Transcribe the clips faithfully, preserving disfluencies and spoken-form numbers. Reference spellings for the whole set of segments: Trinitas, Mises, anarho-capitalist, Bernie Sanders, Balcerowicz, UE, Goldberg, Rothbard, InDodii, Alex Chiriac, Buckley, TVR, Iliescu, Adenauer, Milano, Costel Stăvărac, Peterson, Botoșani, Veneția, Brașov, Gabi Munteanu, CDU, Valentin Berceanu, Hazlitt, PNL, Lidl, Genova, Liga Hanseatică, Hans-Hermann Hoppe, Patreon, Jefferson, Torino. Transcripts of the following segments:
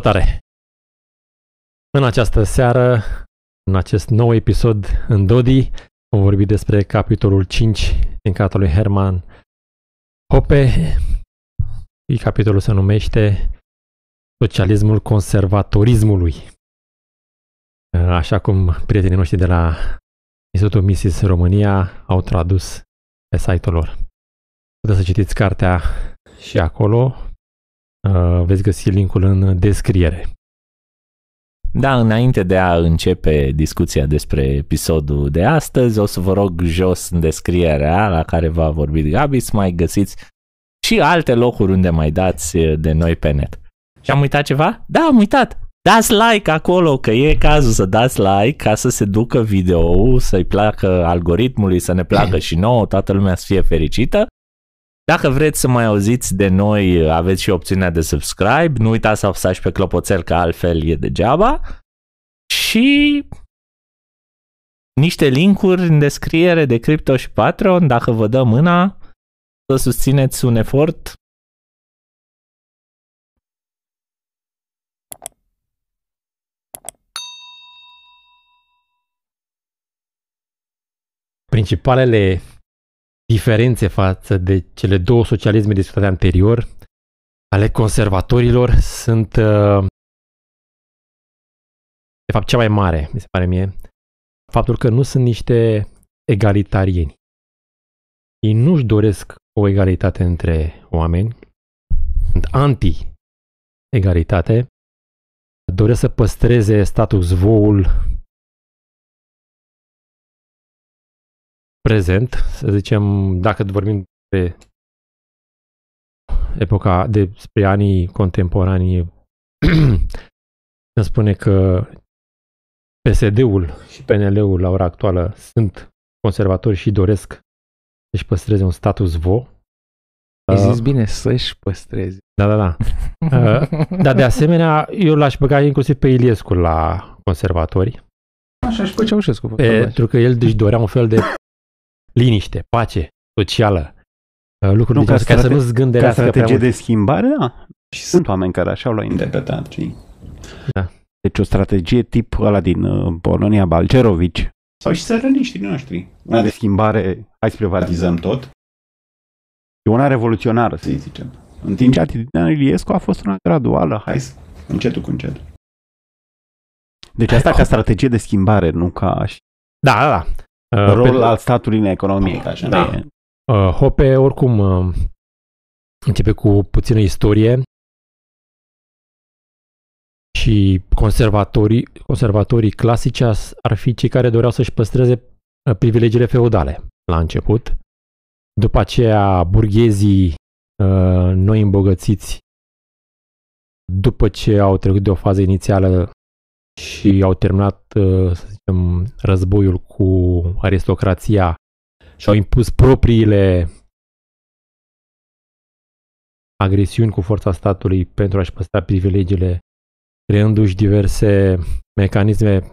Salutare! În această seară, în acest nou episod în Dodi, vom vorbi despre capitolul cinci din cartea lui Hermann Hoppe. Capitolul se numește Socialismul Conservatorismului. Așa cum prietenii noștri de la Institutul Mises România au tradus pe site-ul lor. Puteți să citiți cartea și acolo. Veți găsi linkul în descriere. Da, înainte de a începe discuția despre episodul de astăzi, o să vă rog jos în descrierea la care v-a vorbit Gabi să mai găsiți și alte locuri unde mai dați de noi pe net. Și am uitat ceva? Da, am uitat! Dați like acolo, că e cazul să dați like ca să se ducă video-ul, să-i placă algoritmului, să ne placă și nouă, toată lumea să fie fericită. Dacă vreți să mai auziți de noi, aveți și opțiunea de subscribe. Nu uitați să apăsați pe clopoțel, că altfel e degeaba. Și niște linkuri în descriere de Crypto și Patreon, dacă vă dă mâna, să susțineți un efort. Principalele diferențe față de cele două socialisme discutate anterior ale conservatorilor sunt de fapt cea mai mare, mi se pare mie, faptul că nu sunt niște egalitarieni. Ei nu-și doresc o egalitate între oameni, sunt anti-egalitate, doresc să păstreze status quo-ul prezent, să zicem, dacă vorbim de epoca, despre anii contemporani, se spune că P S D-ul și P N L-ul la ora actuală sunt conservatori și doresc să-și păstreze un status quo. Ai zis bine, să-și păstreze. Da, da, da. Dar de asemenea, eu l-aș băga inclusiv pe Iliescu la conservatori. Așa și pe Ceaușescu. Pentru că el își dorea un fel de liniște, pace, socială, lucruri nu, ca, strate- ca să nu-ți gândească. Ca strategie de schimbare, da. Și sunt oameni care așa l-au interpretat. Și... Da. Deci o strategie tip ăla din Polonia, Balcerowicz. Sau și țărăniștii noștri. Una de schimbare, hai să privatizăm tot. E una revoluționară, să-i zicem. În timp ce atitudinea Iliescu a fost una graduală. Hai să... Încetul cu încetul. Deci asta ca strategie de schimbare, nu ca... Da, da, da. Rolul al statului în economie, ca așa. Da. Uh, Hoppe, oricum, uh, începe cu puțină istorie și conservatorii, conservatorii clasici ar fi cei care doreau să-și păstreze privilegiile feudale la început. După aceea, burghezii uh, noi îmbogățiți, după ce au trecut de o fază inițială și au terminat, să zicem, războiul cu aristocrația și au impus propriile agresiuni cu forța statului pentru a-și păstra privilegiile, creându-și diverse mecanisme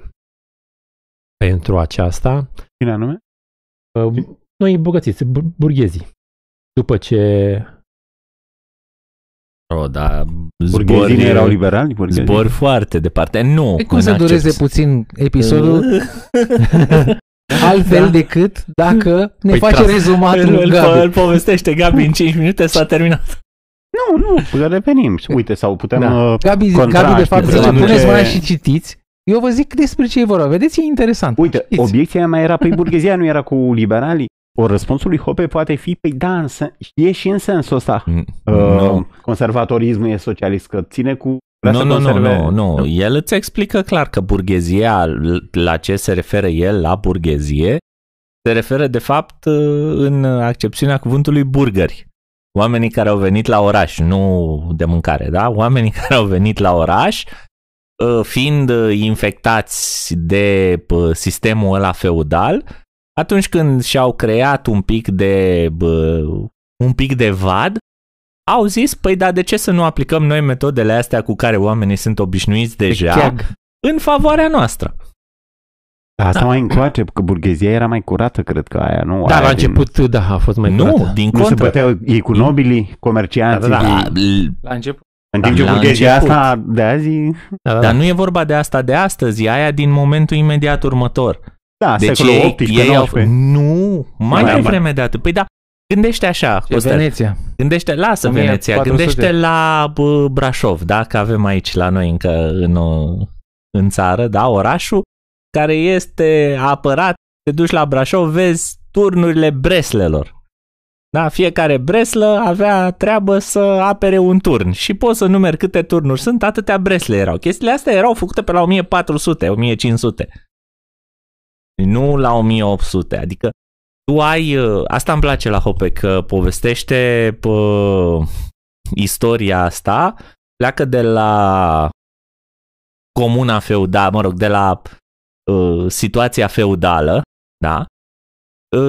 pentru aceasta. Cine anume? Noi îmbogățiți, burghezii. După ce... Oh, da. Burghezii erau liberali? Burghezii. Zbor foarte departe. Nu. E cum să dureze puțin episodul altfel da. Decât dacă ne păi face tra- rezumatul îl, Gabi. Îl povestește Gabi în cinci minute, s-a terminat. Nu, nu, revenim. Uite, sau putem da. Gabi, contra, Gabi de fapt zice, puneți mâna și citiți. Eu vă zic despre ce e vorba. Vedeți, e interesant. Uite, citiți. Obiecția mea era, păi burghezia nu era cu liberalii. O răspunsul lui Hoppe poate fi, păi da, însă, e și în sensul ăsta. Mm, uh, no. Conservatorismul e socialist, că ține cu... Nu, nu, nu, nu. El îți explică clar că burghezia, la ce se referă el, la burghezie, se referă de fapt în accepțiunea cuvântului burgări. Oamenii care au venit la oraș, nu de mâncare, da? Oamenii care au venit la oraș, fiind infectați de sistemul ăla feudal, atunci când și-au creat un pic de bă, un pic de vad, au zis, păi da, de ce să nu aplicăm noi metodele astea cu care oamenii sunt obișnuiți deja Cheag. În favoarea noastră. Da, asta da. Mai încoace, că burghezia era mai curată, cred că aia, nu? Da, aia la început, din... da, a fost mai curată. Nu, din nu contră. Nu se băteau ei cu nobilii, comercianții. Da, da, da. Din... La început. În timp ce burghezia asta de azi... Da, da, dar da. Nu e vorba de asta de astăzi, aia din momentul imediat următor. Da, deci secolul optsprezece, nouăsprezece. Au... Nu, mai da, devreme da. de atât. Păi da, gândește așa. Veneția. Gândește, lasă Veneția, gândește la bă, Brașov, da? Că avem aici la noi încă în, în țară, da? Orașul care este apărat, te duci la Brașov, vezi turnurile breslelor. Da, fiecare breslă avea treabă să apere un turn și poți să numeri câte turnuri sunt, atâtea bresle erau. Chestiile astea erau făcute pe la o mie patru sute, o mie cinci sute. Nu la o mie opt sute, adică tu ai, asta îmi place la Hoppe, că povestește pă, istoria asta, pleacă de la comuna feudală, mă rog, de la uh, situația feudală, da?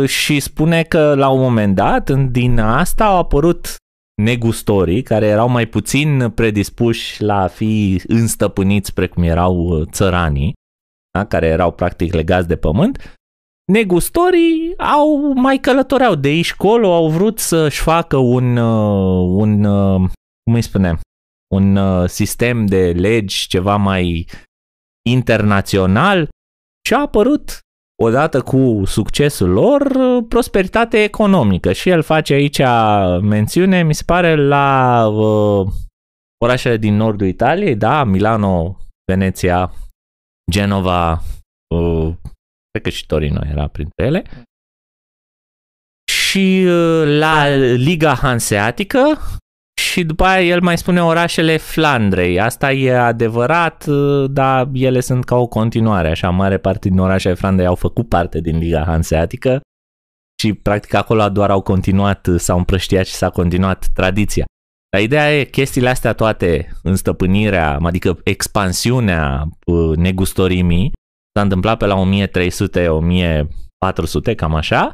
Și spune că la un moment dat din asta au apărut negustorii care erau mai puțin predispuși la a fi înstăpâniți precum erau țăranii, da? Care erau practic legați de pământ. Negustorii au mai călătoreau de aici colo, au vrut să-și facă un, un cum îi spunem, un sistem de legi ceva mai internațional și a apărut odată cu succesul lor, prosperitate economică. Și el face aici mențiune, mi se pare, la uh, orașele din nordul Italiei, da, Milano, Veneția, Genova, uh, cred că și Torino era printre ele, și uh, la Liga Hanseatică, și după aia el mai spune orașele Flandrei. Asta e adevărat, dar ele sunt ca o continuare. Așa, mare parte din orașele Flandrei au făcut parte din Liga Hanseatică și practic acolo doar au continuat, s-au împrăștiat și s-a continuat tradiția. Dar ideea e, chestiile astea toate, înstăpânirea, adică expansiunea negustorimii, s-a întâmplat pe la o mie trei sute, o mie patru sute, cam așa.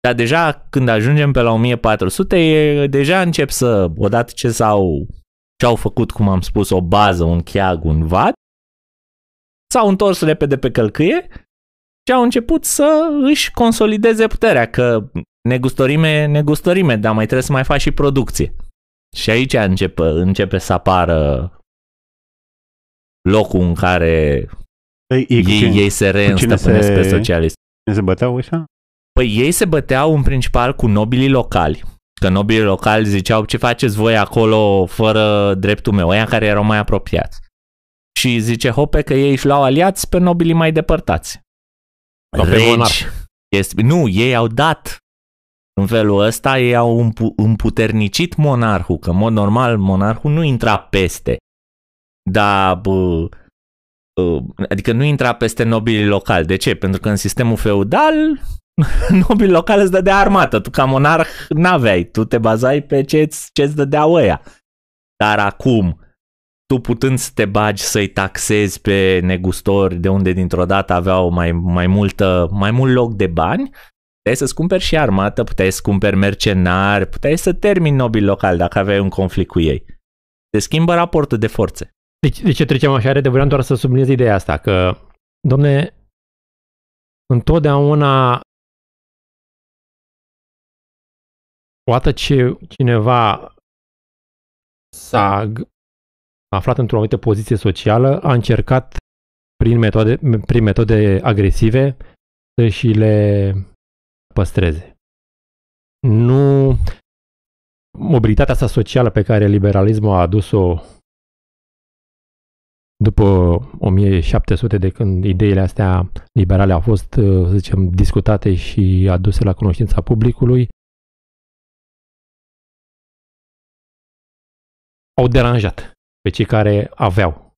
Dar deja când ajungem pe la o mie patru sute, e, deja încep să, odată ce s-au, ce-au făcut, cum am spus, o bază, un cheag, un vat, s-au întors repede pe călcâie și au început să își consolideze puterea, că negustorime, negustorime, dar mai trebuie să mai faci și producție. Și aici începe, începe să apară locul în care ei, ei, ei se reînstăpânesc pe socialiști. Cine se băteau așa? Păi ei se băteau în principal cu nobilii locali, că nobilii locali ziceau ce faceți voi acolo fără dreptul meu, ăia care erau mai apropiați. Și zice Hoppe că ei își luau aliați pe nobilii mai depărtați. Regi, este, nu, ei au dat în felul ăsta, ei au împuternicit monarhul, că în mod normal monarhul nu intra peste, dar... Bă, adică nu intra peste nobilii locali. De ce? Pentru că în sistemul feudal... Nobil local îți dădea armată, tu ca monarh n-aveai, tu te bazai pe ce-ți, ce-ți dădea ăia. Dar acum, tu putând să te bagi să-i taxezi pe negustori de unde dintr-o dată aveau mai, mai, multă, mai mult loc de bani, puteai să-ți cumperi și armată, puteai să cumperi mercenari, puteai să termini nobil local dacă aveai un conflict cu ei. Se schimbă raportul de forțe. Deci, de ce trecem așa repede? Vreau doar să subliniez ideea asta, că, domne, întotdeauna odată ce cineva s-a aflat într-o anumită poziție socială, a încercat prin metode, prin metode agresive să și le păstreze. Nu mobilitatea asta socială pe care liberalismul a adus-o după o mie șapte sute, de când ideile astea liberale au fost, să zicem, discutate și aduse la cunoștința publicului, au deranjat pe cei care aveau.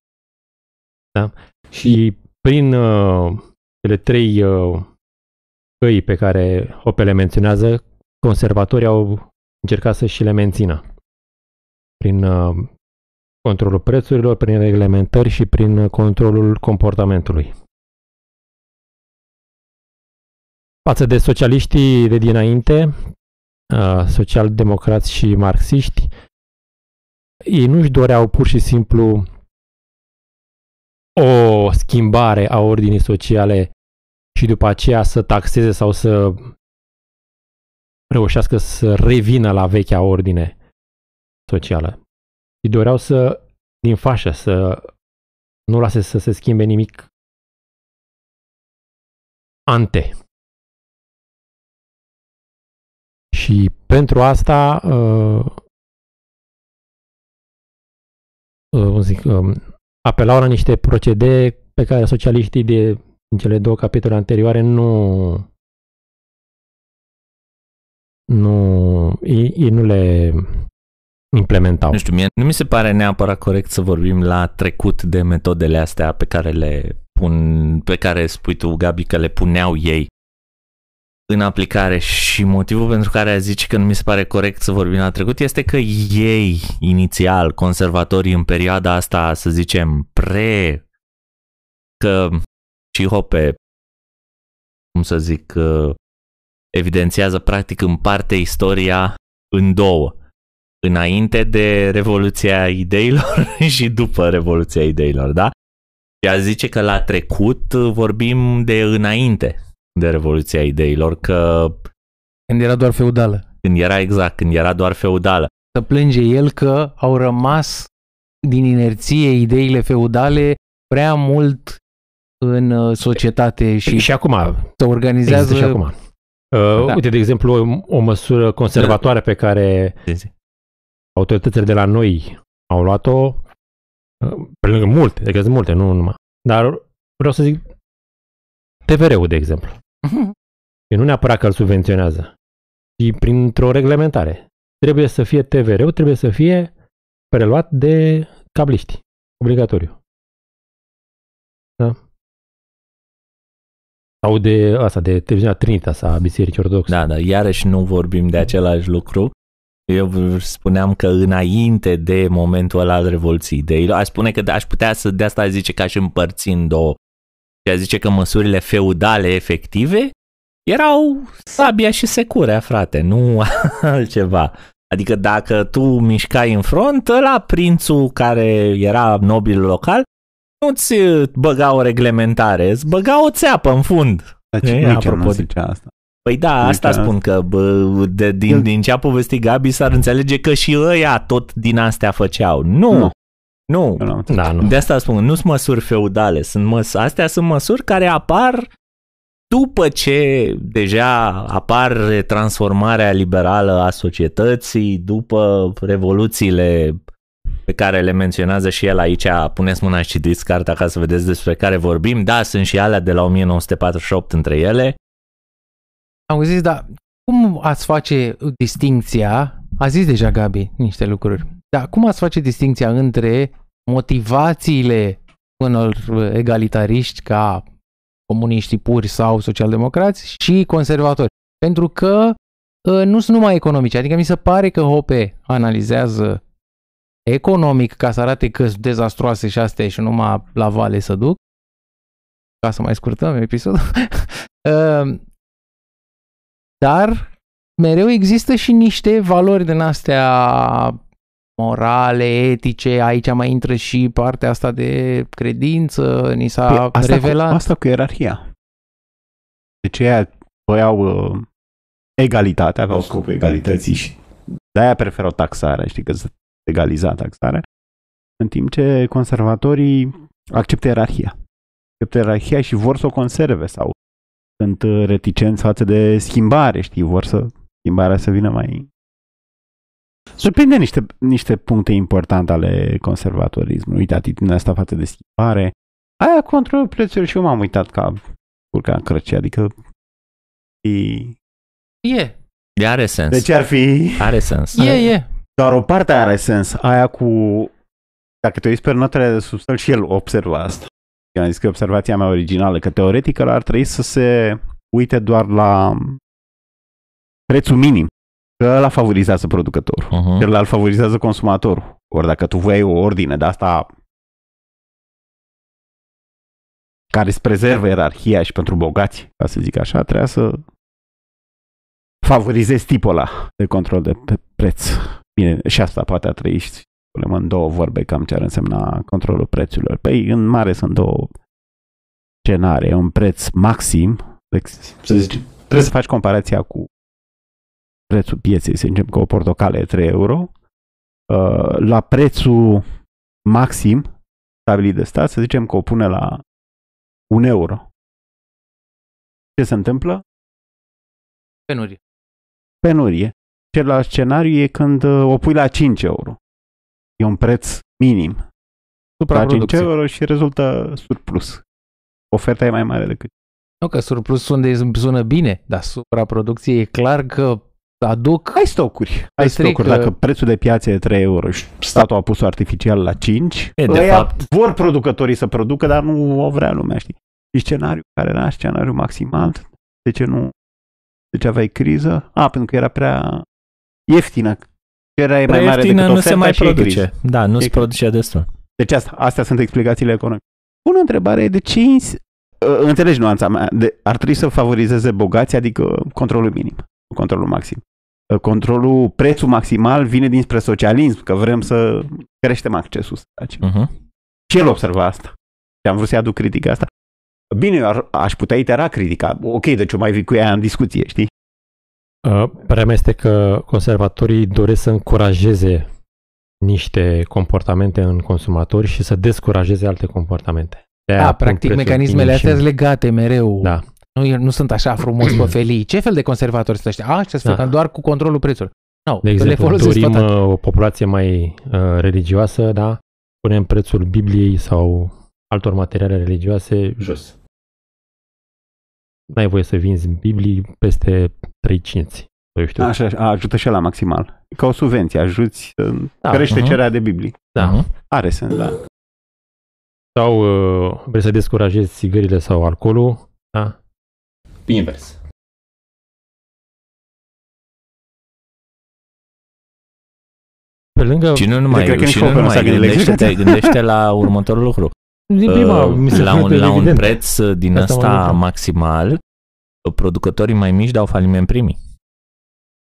Da? Și prin uh, cele trei uh, căi pe care Hoppe le menționează, conservatorii au încercat să și le mențină. Prin uh, controlul prețurilor, prin reglementări și prin controlul comportamentului. Față de socialiștii de dinainte, uh, social-democrați și marxiști, ei nu-și doreau pur și simplu o schimbare a ordinii sociale și după aceea să taxeze sau să reușească să revină la vechea ordine socială. și doreau să, din fașă, să nu lase să se schimbe nimic ante. Și pentru asta uh, uh, zic, uh, apelau la niște procedee pe care socialiștii de, din cele două capitole anterioare nu, nu, ei, ei nu le implementau. Nu știu, mie nu mi se pare neapărat corect să vorbim la trecut de metodele astea pe care le pun, pe care spui tu, Gabi, că le puneau ei în aplicare, și motivul pentru care zici că nu mi se pare corect să vorbim la trecut este că ei, inițial, conservatorii în perioada asta, să zicem, pre... că și Hoppe, cum să zic, evidențiază practic în parte istoria în două. Înainte de Revoluția Ideilor și după Revoluția Ideilor, da? Și a zice că la trecut vorbim de înainte de Revoluția Ideilor, că... Când era doar feudală. Când era, exact, când era doar feudală. Să plânge el că au rămas din inerție ideile feudale prea mult în societate și... Și acum. Se organizează... Și acum. Uh, da. Uite, de exemplu, o, o măsură conservatoare pe care autoritățile de la noi au luat-o, pe lângă multe, adică sunt multe, nu numai. Dar vreau să zic T V R-ul, de exemplu. Uh-huh. Eu nu neapărat că îl subvenționează, ci printr-o reglementare. Trebuie să fie T V R-ul, trebuie să fie preluat de cabliști. Obligatoriu. Da? Sau de asta, de televiziunea Trinitas a Bisericii Ortodoxe. Da, dar iarăși nu vorbim de același lucru. Eu spuneam că înainte de momentul ăla al Revoluției Ideilor, aș spune că aș putea să, de asta zice că aș împărți în două. Și a zice că măsurile feudale efective erau sabia și securea, frate, nu altceva. Adică dacă tu mișcai în front, ăla prințul care era nobil local nu-ți băga o reglementare, îți băga o țeapă în fund. Dar apropo de asta. Păi da, de asta spun că bă, de, din, din ce a povestit Gabi s-ar înțelege că și ăia tot din astea făceau. Nu! Nu! Nu. Da, nu. De asta spun, nu sunt măsuri feudale. Sunt măs- astea sunt măsuri care apar după ce deja apare transformarea liberală a societății, după revoluțiile pe care le menționează și el aici. Puneți mâna și citiți cartea ca să vedeți despre care vorbim. Da, sunt și alea de la nouăsprezece patruzeci și opt între ele. Am zis, dar cum ați face distincția? A zis deja Gabi niște lucruri. Dar cum ați face distincția între motivațiile unor egalitariști ca comuniștii puri sau socialdemocrați și conservatori? Pentru că nu sunt numai economice. Adică mi se pare că Hoppe analizează economic ca să arate că sunt dezastroase și astea și numai la vale să duc. Ca să mai scurtăm episodul. Dar mereu există și niște valori din astea morale, etice, aici mai intră și partea asta de credință, ni s-a păi asta revelat. Cu, asta cu ierarhia. Deci ei voiau uh, egalitate, aveau scopul egalității și de-aia preferau taxarea, știi că se egaliza taxarea, în timp ce conservatorii acceptă ierarhia. Acceptă ierarhia și vor să o conserve sau sunt reticenți față de schimbare, știi, vor să schimbarea să vină mai... Surprinde niște, niște puncte importante ale conservatorismului. Uite, atitudinea asta față de schimbare. Aia controlul prețurilor și eu m-am uitat ca curca în crăcie, adică... E. E, are sens. Deci ar fi... Are sens. E, e. Doar o parte are sens. Aia cu... Dacă te uiți pe notele de subsol și el observă asta. Eu am zis că observația mea originală, că teoretic ar trebui să se uite doar la prețul minim. Că ăla favorizează producătorul, uh-huh. Că ăla favorizează consumatorul. Ori dacă tu voiai o ordine de asta care îți prezervă ierarhia și pentru bogați, ca să zic așa, trebuia să favorizezi tipul ăla de control de preț. Bine, și asta poate a trăi și spunem în două vorbe cam ce ar însemna controlul prețurilor. Păi în mare sunt două scenarii. Un preț maxim, să zicem, trebuie să faci comparația cu prețul pieței, să zicem că o portocale e trei euro uh, la prețul maxim stabilit de stat, să zicem că o pune la un euro. Ce se întâmplă? Penurie. Penurie. Celălalt scenariu e când o pui la cinci euro. E un preț minim. La cinci euro și rezultă surplus. Oferta e mai mare decât. Nu că surplus unde sună bine, dar supraproducție e clar că aduc... Ai stocuri. Ai stocuri. Dacă prețul de piață e trei euro și statul a pus-o artificial la cinci, e, de fapt... vor producătorii să producă, dar nu o vrea lumea, știi? Și scenariul care era scenariul maximal, de ce nu... Deci aveai criză? A, pentru că era prea ieftină. Cererea e mai mare decât oferta, nu se mai produce. Da, nu se produce destul. Deci asta, astea sunt explicațiile economice. Bună întrebare e de ce... Înțelegi nuanța mea. De, ar trebui să favorizeze bogații, adică controlul minim, controlul maxim. Controlul, prețul maximal vine dinspre socialism, că vrem să creștem accesul. Uh-huh. Și el observa asta. Și am vrut să-i aduc critica asta. Bine, eu ar, aș putea itera critica. Ok, deci eu mai vii cu ea în discuție, știi? Uh, părerea mea este că conservatorii doresc să încurajeze niște comportamente în consumatori și să descurajeze alte comportamente. Da, practic mecanismele astea sunt legate mereu. Da. Nu, nu sunt așa frumos pe felii. Ce fel de conservatori sunt ăștia? A, ăștia sunt da. doar cu controlul prețurilor. No, de exemplu, dorim o populație mai uh, religioasă, da? Punem prețul Bibliei sau altor materiale religioase jos. N-ai voie să vinzi Biblii peste trei cinci. Așa, așa, ajută și la maximal. Ca o subvenție, ajuți, da, crește uh-huh. cererea de Biblii. Da. Are sens, da. Sau uh, vrei să descurajezi țigările sau alcoolul, da? Invers. Pe lângă... Și nu numai, cred că și nu numai, gândește-te, gândește la următorul lucru. Din prima, uh, mi se la un, la un preț din ăsta maximal, producătorii mai mici dau faliment primii.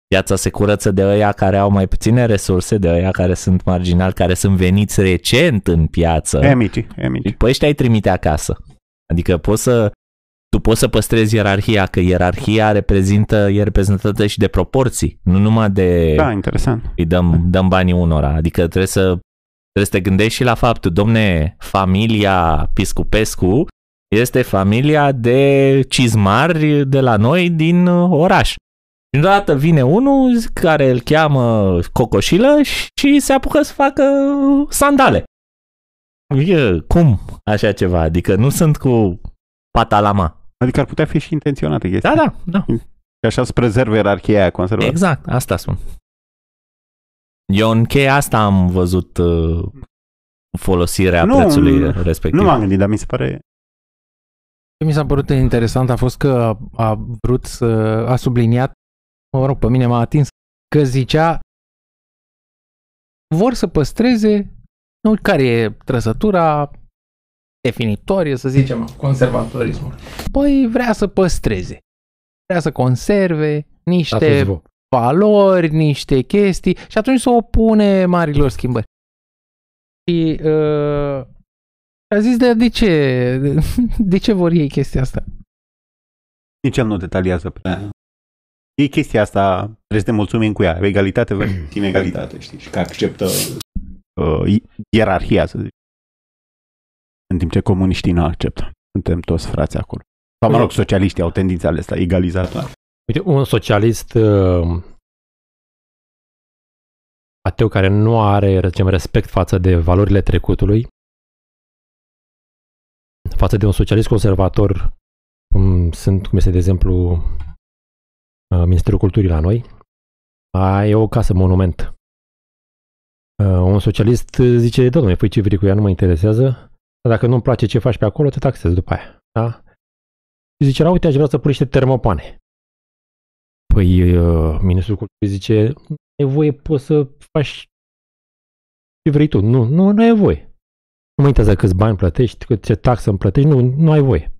Piața se curăță de ăia care au mai puține resurse, de ăia care sunt marginali, care sunt veniți recent în piață. E mici, e mici. Păi ăștia îi trimite acasă. Adică poți să, tu poți să păstrezi ierarhia, că ierarhia reprezintă, e reprezentată și de proporții, nu numai de... Da, interesant. Îi dăm, dăm banii unora. Adică trebuie să, trebuie să te gândești și la faptul, domne, familia Piscupescu este familia de cizmari de la noi din oraș. Și deodată vine unul care îl cheamă Cocoșilă și se apucă să facă sandale. E, cum așa ceva? Adică nu sunt cu patalama. Adică ar putea fi și intenționată chestia. Da, da, da. Și așa se prezervă ierarhia aia conservată. Exact, asta spun. Eu în cheia asta am văzut uh, folosirea nu, prețului respectiv. Nu m-am gândit, dar mi se pare... Mi s-a părut interesant a fost că a, a vrut să... a subliniat, mă rog, pe mine m-a atins, că zicea vor să păstreze, nu, care e trăsătura definitorie, să zicem, conservatorismul. Păi vrea să păstreze, vrea să conserve niște valori, niște chestii și atunci se opune marilor schimbări. Și uh, a zis, de, de ce, de ce vor ei chestia asta? Nici el nu detaliază prea. E chestia asta, trebuie să te mulțumim cu ea. Egalitate versus inegalitate, știi? Și că acceptă uh, ierarhia, să zic. În timp ce comuniștii nu acceptă. Suntem toți frați acolo. Sau, mă rog, socialiștii au tendința asta egalizatoare. Uite, un socialist uh, ateu care nu are, zicem, respect față de valorile trecutului, față de un socialist conservator, cum sunt, cum este, de exemplu, Ministerul Culturii la noi, aia e o casă monument. Un socialist zice, da, dom'le, făi ce vrei cu ea, nu mă interesează, dacă nu-mi place ce faci pe acolo, te taxezi după aia, da? Și zice, uite, aș vrea să pun niște termopoane. Păi, Ministerul Culturii zice, nu ai voie, poți să faci ce vrei tu, nu, nu, nu ai voie. Nu mă interesează câți bani plătești, cât ce taxă îmi plătești, nu, nu ai voie.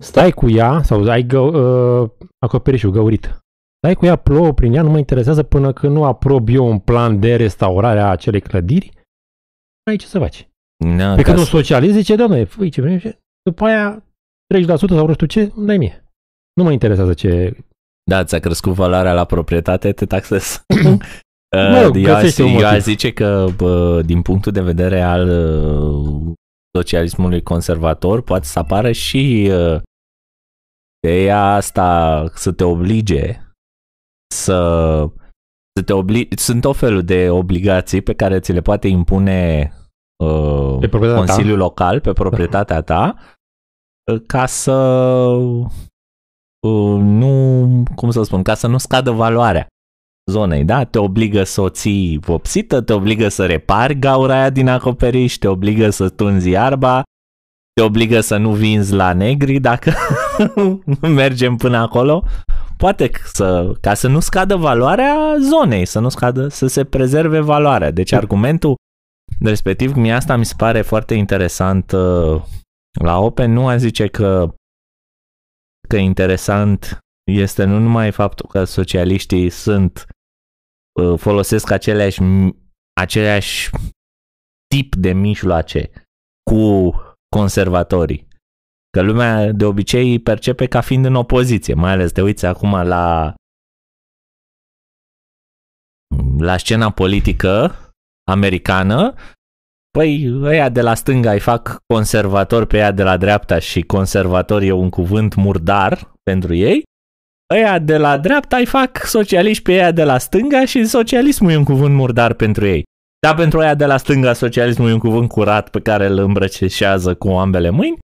Stai cu ea, sau ai gă, uh, acoperișul găurit. Stai cu ea, plouă prin ea, nu mă interesează până când nu aprob eu un plan de restaurare a acelei clădiri. Ai ce să faci. No, pe când un socialist zice, doamne, făi ce vrei, după aia treizeci la sută sau nu știu ce, dai mie. Nu mă interesează ce... Da, ți-a crescut valoarea la proprietate, te taxezi. Nu, eu aș, eu aș zice că bă, din punctul de vedere al uh, socialismului conservator poate să apară și uh, ideea asta să te oblige să, să te obli- sunt tot felul de obligații pe care ți le poate impune uh, pe Consiliul ta. Local pe proprietatea ta uh, ca să uh, nu, cum să spun, ca să nu scadă valoarea zonei, da? Te obligă să o ții vopsită, te obligă să repari gaura aia din acoperiș, te obligă să tunzi iarba, te obligă să nu vinzi la negri dacă mergem până acolo. Poate să, ca să nu scadă valoarea zonei, să nu scadă, să se prezerve valoarea. Deci argumentul respectiv, mie asta mi se pare foarte interesant la Hoppe, nu a zice că că interesant este nu numai faptul că socialiștii sunt, folosesc aceleași, aceleași tip de mijloace cu conservatorii. Că lumea de obicei îi percepe ca fiind în opoziție, mai ales te uiți acum la la scena politică americană, păi ăia de la stânga îi fac conservatori pe ea de la dreapta și conservator e un cuvânt murdar pentru ei. Ăia de la dreapta îi fac socialiști pe ea de la stânga și socialismul e un cuvânt murdar pentru ei. Dar pentru ăia de la stânga socialismul e un cuvânt curat pe care îl îmbrățișează cu ambele mâini.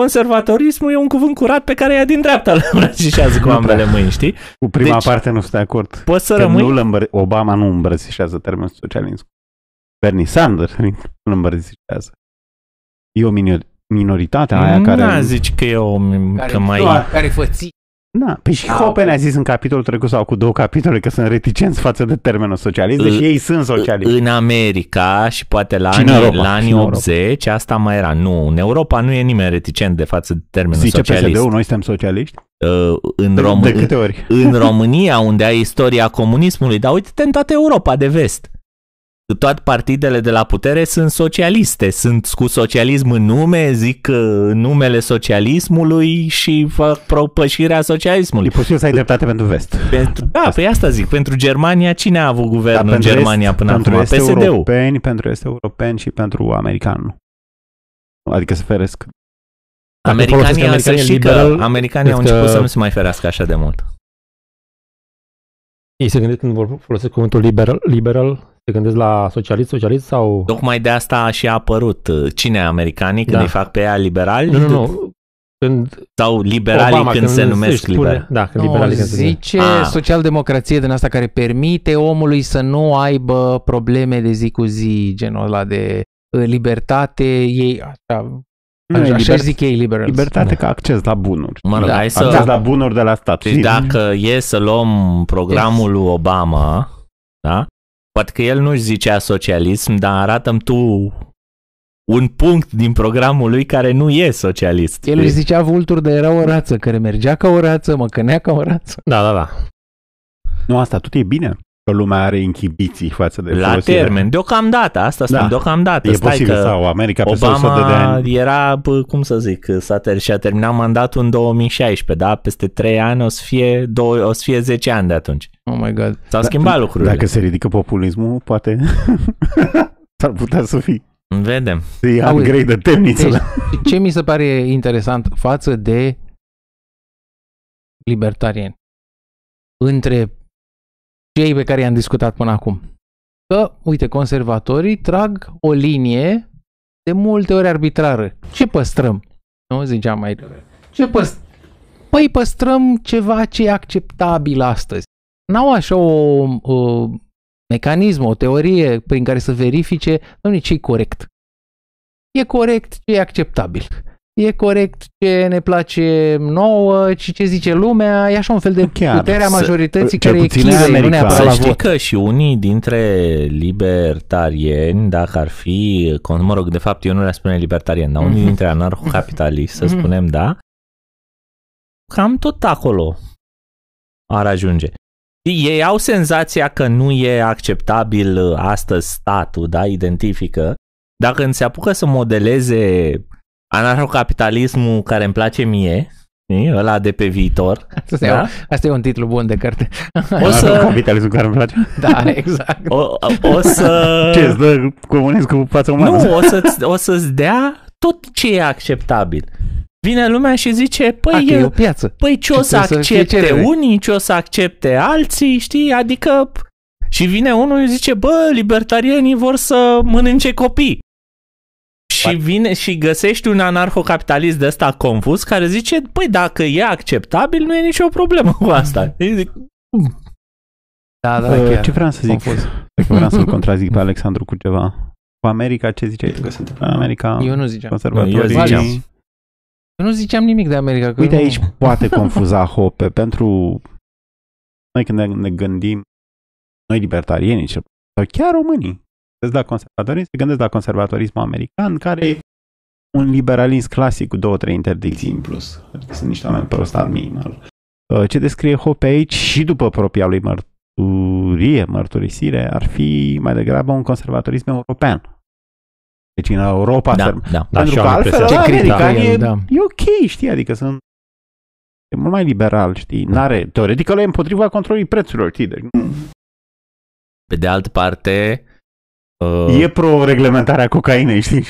Conservatorismul e un cuvânt curat pe care ea din dreapta îl îmbrățișează cu ambele mâini, știi? Cu prima deci, parte nu sunt de acord. Poți să rămâi... Nu îmbră... Obama nu îmbrățișează termenul socialism. Bernie Sanders nu îmbrățișează. E o minoritatea aia care... Nu zici că e o... Care, că mai... doar, care fății. Na, păi și Hoppe ne-a zis în capitolul trecut sau cu două capitole că sunt reticenți față de termenul socialist, deși ei sunt socialiști. În America și poate la anii optzeci asta mai era. Nu, în Europa nu e nimeni reticent de față de termenul zice socialist. Zice P S D-ul, noi suntem socialiști? Uh, în, Rom- de câte ori? În România, unde ai istoria comunismului, dar uite-te în toată Europa de vest. Toate partidele de la putere sunt socialiste, sunt cu socialism în nume, zic numele socialismului și fac propășirea socialismului. E posibil să ai dreptate pentru vest. Pentru, da, pe asta zic. Pentru Germania, cine a avut guvern da, în Germania est, până acum? Pentru P S D-ul. Europeni, pentru este europeni și pentru american. Adică se feresc. Americanii, americanii, liberal, că americanii au început că... să nu se mai ferească așa de mult. Ei se gândesc când vor folosesc cuvântul liberal, liberal. Te gândesc la socialist, socialist sau... Tocmai de asta și a apărut. Cine americanii când da. Îi fac pe ea liberali? Nu, nu, nu. Când... Sau liberalii Obama, când, când se numesc liberali. Da, când liberali când se numesc. Zice ah. social-democrație din asta care permite omului să nu aibă probleme de zi cu zi, genul ăla de libertate. Ei, așa, nu, așa, așa zic ei liberals. Libertate da. Ca acces la bunuri. Mă rog, da. Hai să... Acces la bunuri de la stat. Deci dacă e să luăm programul lui Obama, da? Poate că el nu-și zicea socialism, dar arată-mi tu un punct din programul lui care nu e socialist. El își zicea vultur, dar era o rață, care mergea ca o rață, măcănea ca o rață. Da, da, da. Nu, asta tot e bine, că lumea are inhibiții față de la folosire. Termen, deocamdată, asta spun, da. Deocamdată. E stai posibil, că sau America pe Obama era, cum să zic, s-a ter- și-a terminat mandatul în două mii șaisprezece, da? Peste trei ani o să fie, doi, o să fie zece ani de atunci. Oh my God. S-au schimbat da, lucrurile. Dacă se ridică populismul, poate s-ar putea să fie. Vedem. Se upgrade temnițele. Ce mi se pare interesant față de libertarieni, între cei pe care i-am discutat până acum, că, uite, conservatorii trag o linie de multe ori arbitrară. Ce păstrăm? Nu ziceam mai devreme. Ce păstrăm? Păi păstrăm ceva ce e acceptabil astăzi. N-au așa o, o mecanism, o teorie prin care să verifice, dom'le, ce-i corect. E corect ce e acceptabil. E corect ce ne place nouă, și ce zice lumea, e așa un fel de puterea majorității care e chiză, nu neapărat la vot. Că și unii dintre libertarieni, dacă ar fi, mă rog, de fapt eu nu le-am spune libertarieni, dar unii dintre anarhocapitaliști, să spunem, da, cam tot acolo ar ajunge. Ei au senzația că nu e acceptabil astăzi statul, da, identifică. Dacă îți apucă să modeleze anarhocapitalismul care îmi place mie, Ii, ăla de pe viitor. Asta, da? e, asta e un titlu bun de carte. O să... Capitalismul care îmi place. Da, exact. O, o să... Ce îți dă comunism cu fața umană? Nu, o, să-ți, o să-ți dea tot ce e acceptabil. Vine lumea și zice, păi, A, e, o piață. Păi ce o să accepte unii, ce o să accepte alții, știi? Adică... Și vine unul și zice, bă, libertarienii vor să mănânce copii. Și vine și găsești un anarhocapitalist de ăsta confuz care zice, păi dacă e acceptabil, nu e nicio problemă cu asta. Zic, da, da, uh, ce vreau să confuz. zic? Dacă vreau să-l contrazic pe Alexandru cu ceva. Cu America, ce ziceai? În America, eu nu ziceam. Conservatorii. Eu, ziceam. eu nu ziceam nimic de America. Că Uite, nu... aici poate confuza Hoppe, pentru noi când ne, ne gândim, noi libertarienii, sau chiar românii, la conservatorism, se gândesc la conservatorismul american, care e un liberalism clasic cu două, trei interdicții în plus. Sunt niște oameni prost al minimal. Ce descrie Hoppe aici și după propria lui mărturie, mărturisire, ar fi mai degrabă un conservatorism european. Deci în Europa... Da, ser... da. Pentru da, că altfel la America e, da. e ok, știi? Adică sunt e mult mai liberal, știi? N-are... Teoretic ăla e împotriva controlului prețurilor, știi? Deci... Pe de altă parte... Uh, e pro-reglementarea cocainei, știi?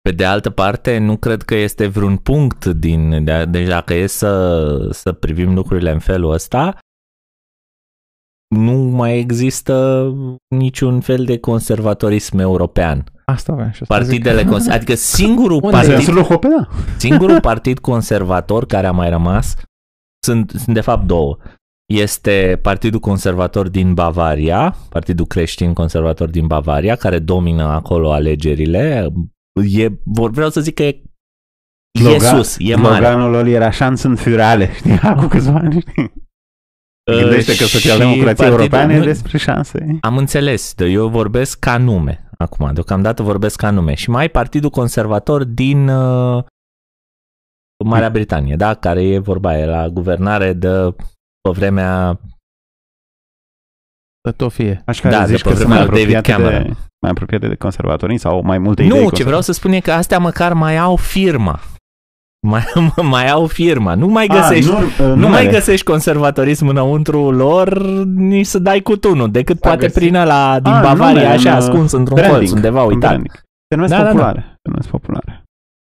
Pe de altă parte, nu cred că este vreun punct din... De, deci dacă e să, să privim lucrurile în felul ăsta, nu mai există niciun fel de conservatorism european. Asta vreau și Partidele cons- Adică singurul partid, singurul partid conservator care a mai rămas sunt, sunt de fapt două. Este Partidul Conservator din Bavaria, Partidul Creștin Conservator din Bavaria, care domină acolo alegerile. E, vreau să zic că e, e sus, e mare. Sloganul lor era șanțe în furale, știi, acum câțiva ani, știi? Gândește uh, că social-democrația europeană e despre șanse. Am înțeles, eu vorbesc ca nume acum, deocamdată vorbesc ca nume. Și mai Partidul Conservator din... Uh, Marea Britanie, da? Care e vorba aia, la guvernare de... pe vremea să tot fie. Așa da, zici că sunt mai apropiate, de, mai apropiate de conservatorii sau mai multe idei. Nu, ce vreau să spun e că astea măcar mai au firma. Mai, mai au firma. Nu mai găsești, A, nu, nu, nu mai găsești conservatorism înăuntru lor nici să dai cu tunul, decât S-a poate prin ăla din A, Bavaria, nume, așa, în, ascuns într-un branding, colț, undeva uitat. În se numesc da, populare. Da, da. Se numesc populare.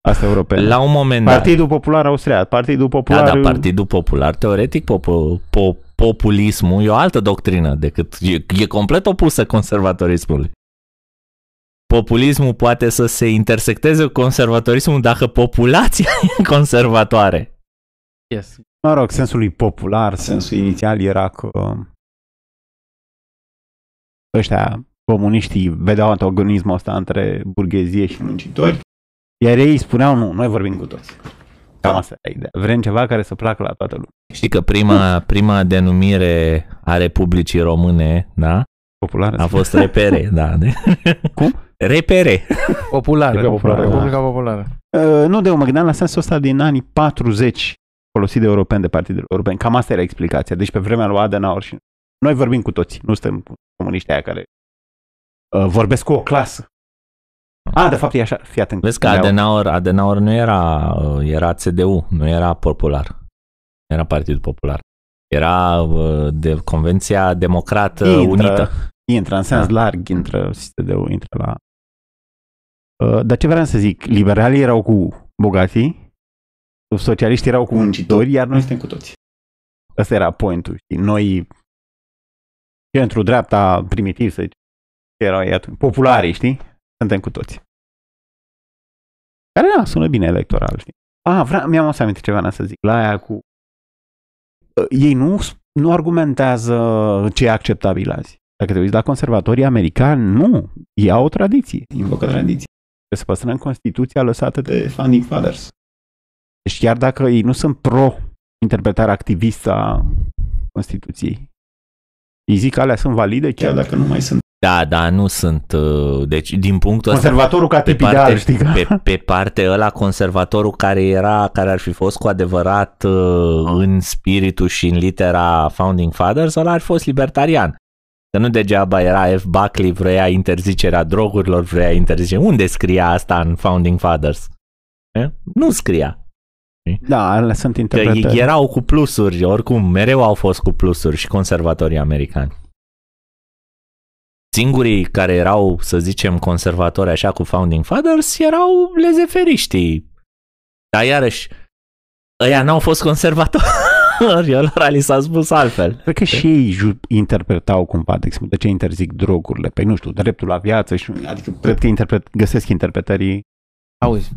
Asta european. La un moment dat. Partidul Popular Austriac, Partidul Popular... Da, da, Partidul Popular, teoretic, popu, po, populismul e o altă doctrină decât... E, e complet opusă conservatorismului. Populismul poate să se intersecteze cu conservatorismul dacă populația e conservatoare. Yes. Mă rog, sensul lui popular, sensul inițial era că ăștia, comuniștii, vedeau antagonismul ăsta între burghezie și muncitori. Iar ei spuneau, nu, noi vorbim cu toți. Cam asta e ideea. Vrem ceva care să placă la toată lumea. Știi că prima, prima denumire a Republicii Române, da? Populară. A fost repere, da. Cum? Repere. Populară. Populară. Republica Populară. Uh, nu de eu, mă gândeam la sensul ăsta din anii patruzeci folosit de europeni, de partidele europene. Cam asta era explicația. Deci pe vremea lui Adenauer și noi vorbim cu toți. Nu suntem comuniștii aia care uh, vorbesc cu o clasă. Ah, de fapt e așa, fii atent. Vezi că Adenauer, Adenauer nu era, era C D U, nu era popular, era Partidul Popular. Era de Convenția Democrată intră, Unită. Intră, în sens da. larg, intră C D U, intră la... Dar ce vreau să zic, liberalii erau cu bogații, socialiștii erau cu muncitori, iar noi suntem cu toți. Ăsta era pointul, știi? Noi, centru-dreapta primitiv, să zic, erau ei atunci, populari, știi? Suntem cu toți. Care da, sună bine electoral, știi? Ah, vreau, mi-am să aminte ceva să zic. La aia cu... Ei nu, nu argumentează ce e acceptabil azi. Dacă te uiți la conservatorii americani, nu. Ei au o tradiție. Invocă tradiție. Trebuie să păstrăm Constituția lăsată de Founding Fathers. Deci chiar dacă ei nu sunt pro-interpretarea activistă a Constituției, ei zic că alea sunt valide chiar dacă nu mai sunt. Da, da, nu sunt, deci din punctul ăsta... Conservatorul ca tip ideal, știi că... Pe, pe parte ăla, conservatorul care era, care ar fi fost cu adevărat în spiritul și în litera Founding Fathers, ăla ar fi fost libertarian. Că nu degeaba era F. Buckley, vrea interzicerea drogurilor, vrea interzicerea... Unde scria asta în Founding Fathers? E? Nu scria. Da, ele sunt interpretări. Erau cu plusuri, oricum, mereu au fost cu plusuri și conservatorii americani. Singurii care erau, să zicem, conservatori așa cu Founding Fathers erau lezeferiștii. Dar iarăși, ăia n-au fost conservatori. Eu lor li s-a spus altfel. Cred că și ei interpretau cumva, de exemplu, de ce interzic drogurile? Păi nu știu, dreptul la viață și... Adică, cred că interpret, găsesc interpretării... Auzi,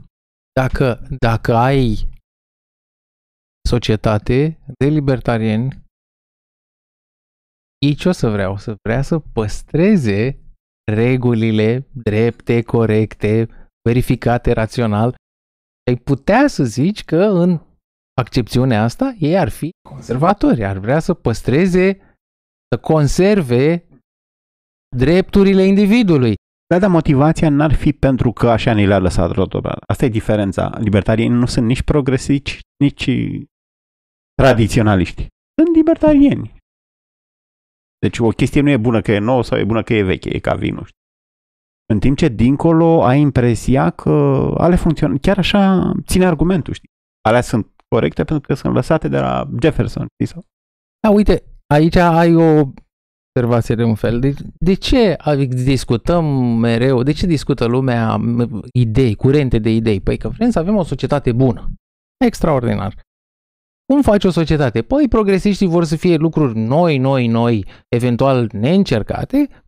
dacă, dacă ai societate de libertarieni, ei ce o să vreau? Să vrea să păstreze regulile drepte, corecte, verificate, rațional. Ai putea să zici că în accepțiunea asta ei ar fi conservatori, ar vrea să păstreze, să conserve drepturile individului. Da, dar motivația n-ar fi pentru că așa ni le-a lăsat Rothbard. Asta e diferența. Libertarieni nu sunt nici progresiști, nici tradiționaliști. Sunt libertarieni. Deci o chestie nu e bună că e nouă sau e bună că e veche, e ca vinul. Știi? În timp ce dincolo ai impresia că ale funcționează. Chiar așa ține argumentul, știi? Alea sunt corecte pentru că sunt lăsate de la Jefferson, știi? Sau? Da, uite, aici ai o observație de un fel. De, de ce discutăm mereu, de ce discută lumea idei, curente de idei? Păi că vrem să avem o societate bună. Extraordinar. Cum faci o societate? Păi progresiștii vor să fie lucruri noi, noi, noi, eventual neîncercate.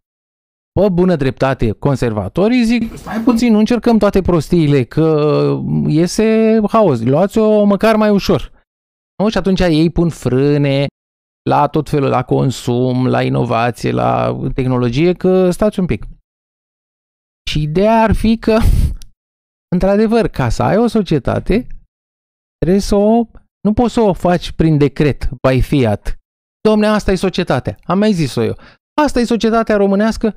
Pă, bună dreptate, conservatorii zic, stai puțin, nu încercăm toate prostiile, că iese haos, luați-o măcar mai ușor. Nu? Și atunci ei pun frâne la tot felul, la consum, la inovație, la tehnologie, că stați un pic. Și ideea ar fi că, într-adevăr, ca să ai o societate, trebuie să o... Nu poți să o faci prin decret, by fiat. Dom'le, asta e societatea. Am mai zis-o eu. Asta e societatea românească.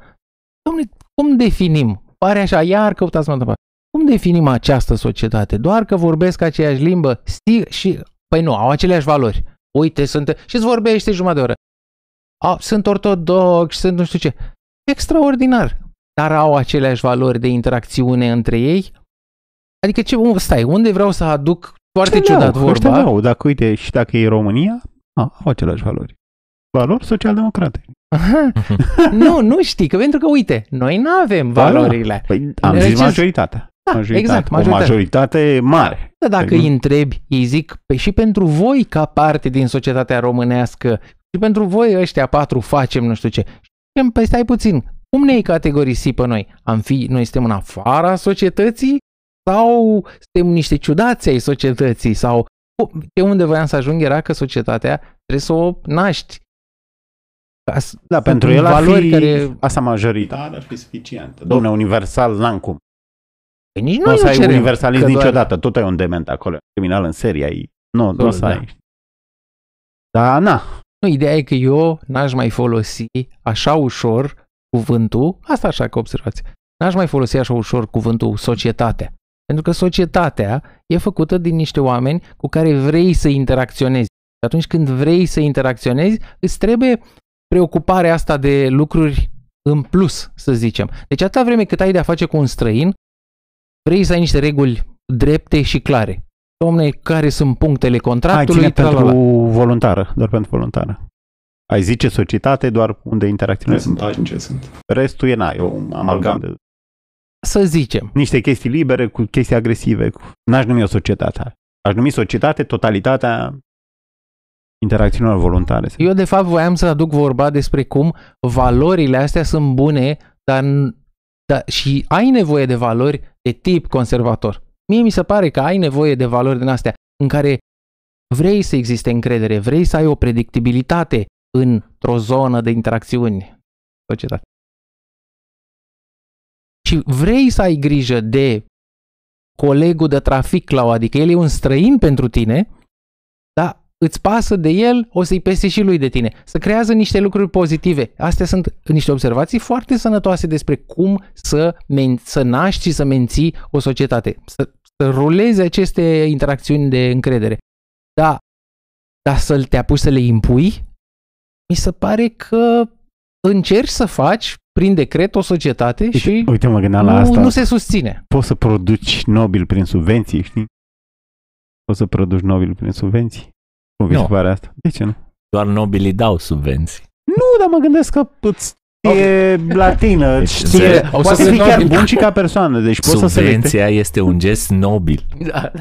Dom'le, cum definim? Pare așa, iar căutați mă întâmplat. Cum definim această societate? Doar că vorbesc aceeași limbă sti- și... Păi nu, au aceleași valori. Uite, sunt... Și-ți vorbește jumătate de oră. A, sunt ortodoxi, sunt nu știu ce. Extraordinar. Dar au aceleași valori de interacțiune între ei? Adică ce... Stai, unde vreau să aduc... Foarte ce ciudat leau, vorba. Leau, dacă uite și dacă e România, a, au aceleași valori. Valori social-democrate. Aha. Nu, nu știi, că pentru că uite, noi nu avem valorile. Păi, am zis majoritatea. Da, majoritate. Exact, majoritate. O majoritate mare. Da, dacă păi, îi întrebi, ei zic, pe, și pentru voi ca parte din societatea românească, și pentru voi ăștia patru facem nu știu ce. Și păi stai puțin, cum ne-i categorisi pe noi? Am fi, noi suntem în afara societății? Sau suntem niște ciudați ai societății sau pe unde voiam să ajung era că societatea trebuie să o naști. As, da, pentru el ar fi care... asta majoritară ar fi suficientă. Dom'le, universal n-am cum. Păi nici nu o să ai universalism niciodată, tot ai un dement acolo, criminal în serie ai. Nu, nu o să ai. Da, na. Nu, ideea e că eu n-aș mai folosi așa ușor cuvântul, asta așa că observați, n-aș mai folosi așa ușor cuvântul societatea. Pentru că societatea e făcută din niște oameni cu care vrei să interacționezi. Și atunci când vrei să interacționezi, îți trebuie preocuparea asta de lucruri în plus, să zicem. Deci atâta vreme cât ai de a face cu un străin, vrei să ai niște reguli drepte și clare. Dom'le, care sunt punctele contractului? Ai ține pentru voluntară, doar pentru voluntară. Ai zice societate doar unde interacționezi. Sunt agenții, sunt. Restul e na, eu am amalgam de... Să zicem. Niște chestii libere cu chestii agresive. Cu... N-aș numi o societate. Aș numi societate totalitatea interacțiunilor voluntare. Eu, de fapt, voiam să aduc vorba despre cum valorile astea sunt bune, dar, dar și ai nevoie de valori de tip conservator. Mie mi se pare că ai nevoie de valori din astea în care vrei să existe încredere, vrei să ai o predictibilitate într-o zonă de interacțiuni societate. Și vrei să ai grijă de colegul de trafic la o, adică el e un străin pentru tine, dar îți pasă de el, o să-i pese și lui de tine. Să creează niște lucruri pozitive. Astea sunt niște observații foarte sănătoase despre cum să, men- să naști și să menții o societate. Să, să ruleze aceste interacțiuni de încredere. Da, dar să te apuci să le impui, mi se pare că încerci să faci prin decret o societate uite, și uite, mă gândeam la asta. Nu se susține. Poți să produci nobil prin subvenții, știi? O să produci nobili prin subvenții? Cum vi se pare asta? De ce nu? Doar nobilii dau subvenții. Nu, dar mă gândesc că îți e latină. Deci, știe, o poate să fi chiar bun și ca persoană. Deci subvenția să este un gest nobil. Da.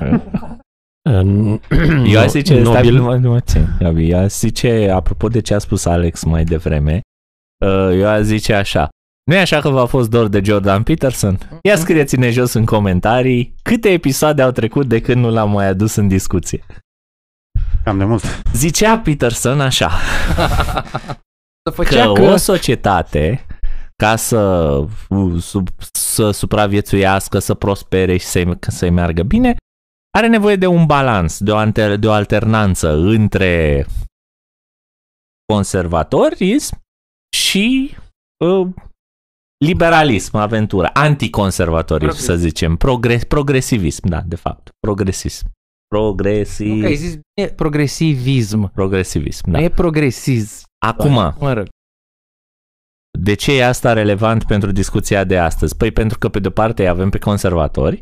Eu aș zice, nobil. Numai, numai, eu aș zice, apropo de ce a spus Alex mai devreme, eu aș zice așa. Nu e așa că v-a fost dor de Jordan Peterson? Ia scrieți-ne jos în comentarii câte episoade au trecut de când nu l-am mai adus în discuție. Cam de mult. Zicea Peterson așa. Că o societate, ca să, sub, să supraviețuiască, să prospere și să-i, să-i meargă bine, are nevoie de un balans, de o, alter, de o alternanță între conservatorism și uh, liberalism, aventură, anticonservatorism, să zicem, Progres, progresivism, da, de fapt, progresism. Progresiv... Nu că ai zis bine, progresivism. Progresivism, da. Nu e progresiz. Acum, mă rog. De ce e asta relevant pentru discuția de astăzi? Păi pentru că pe de-o parte îi avem pe conservatori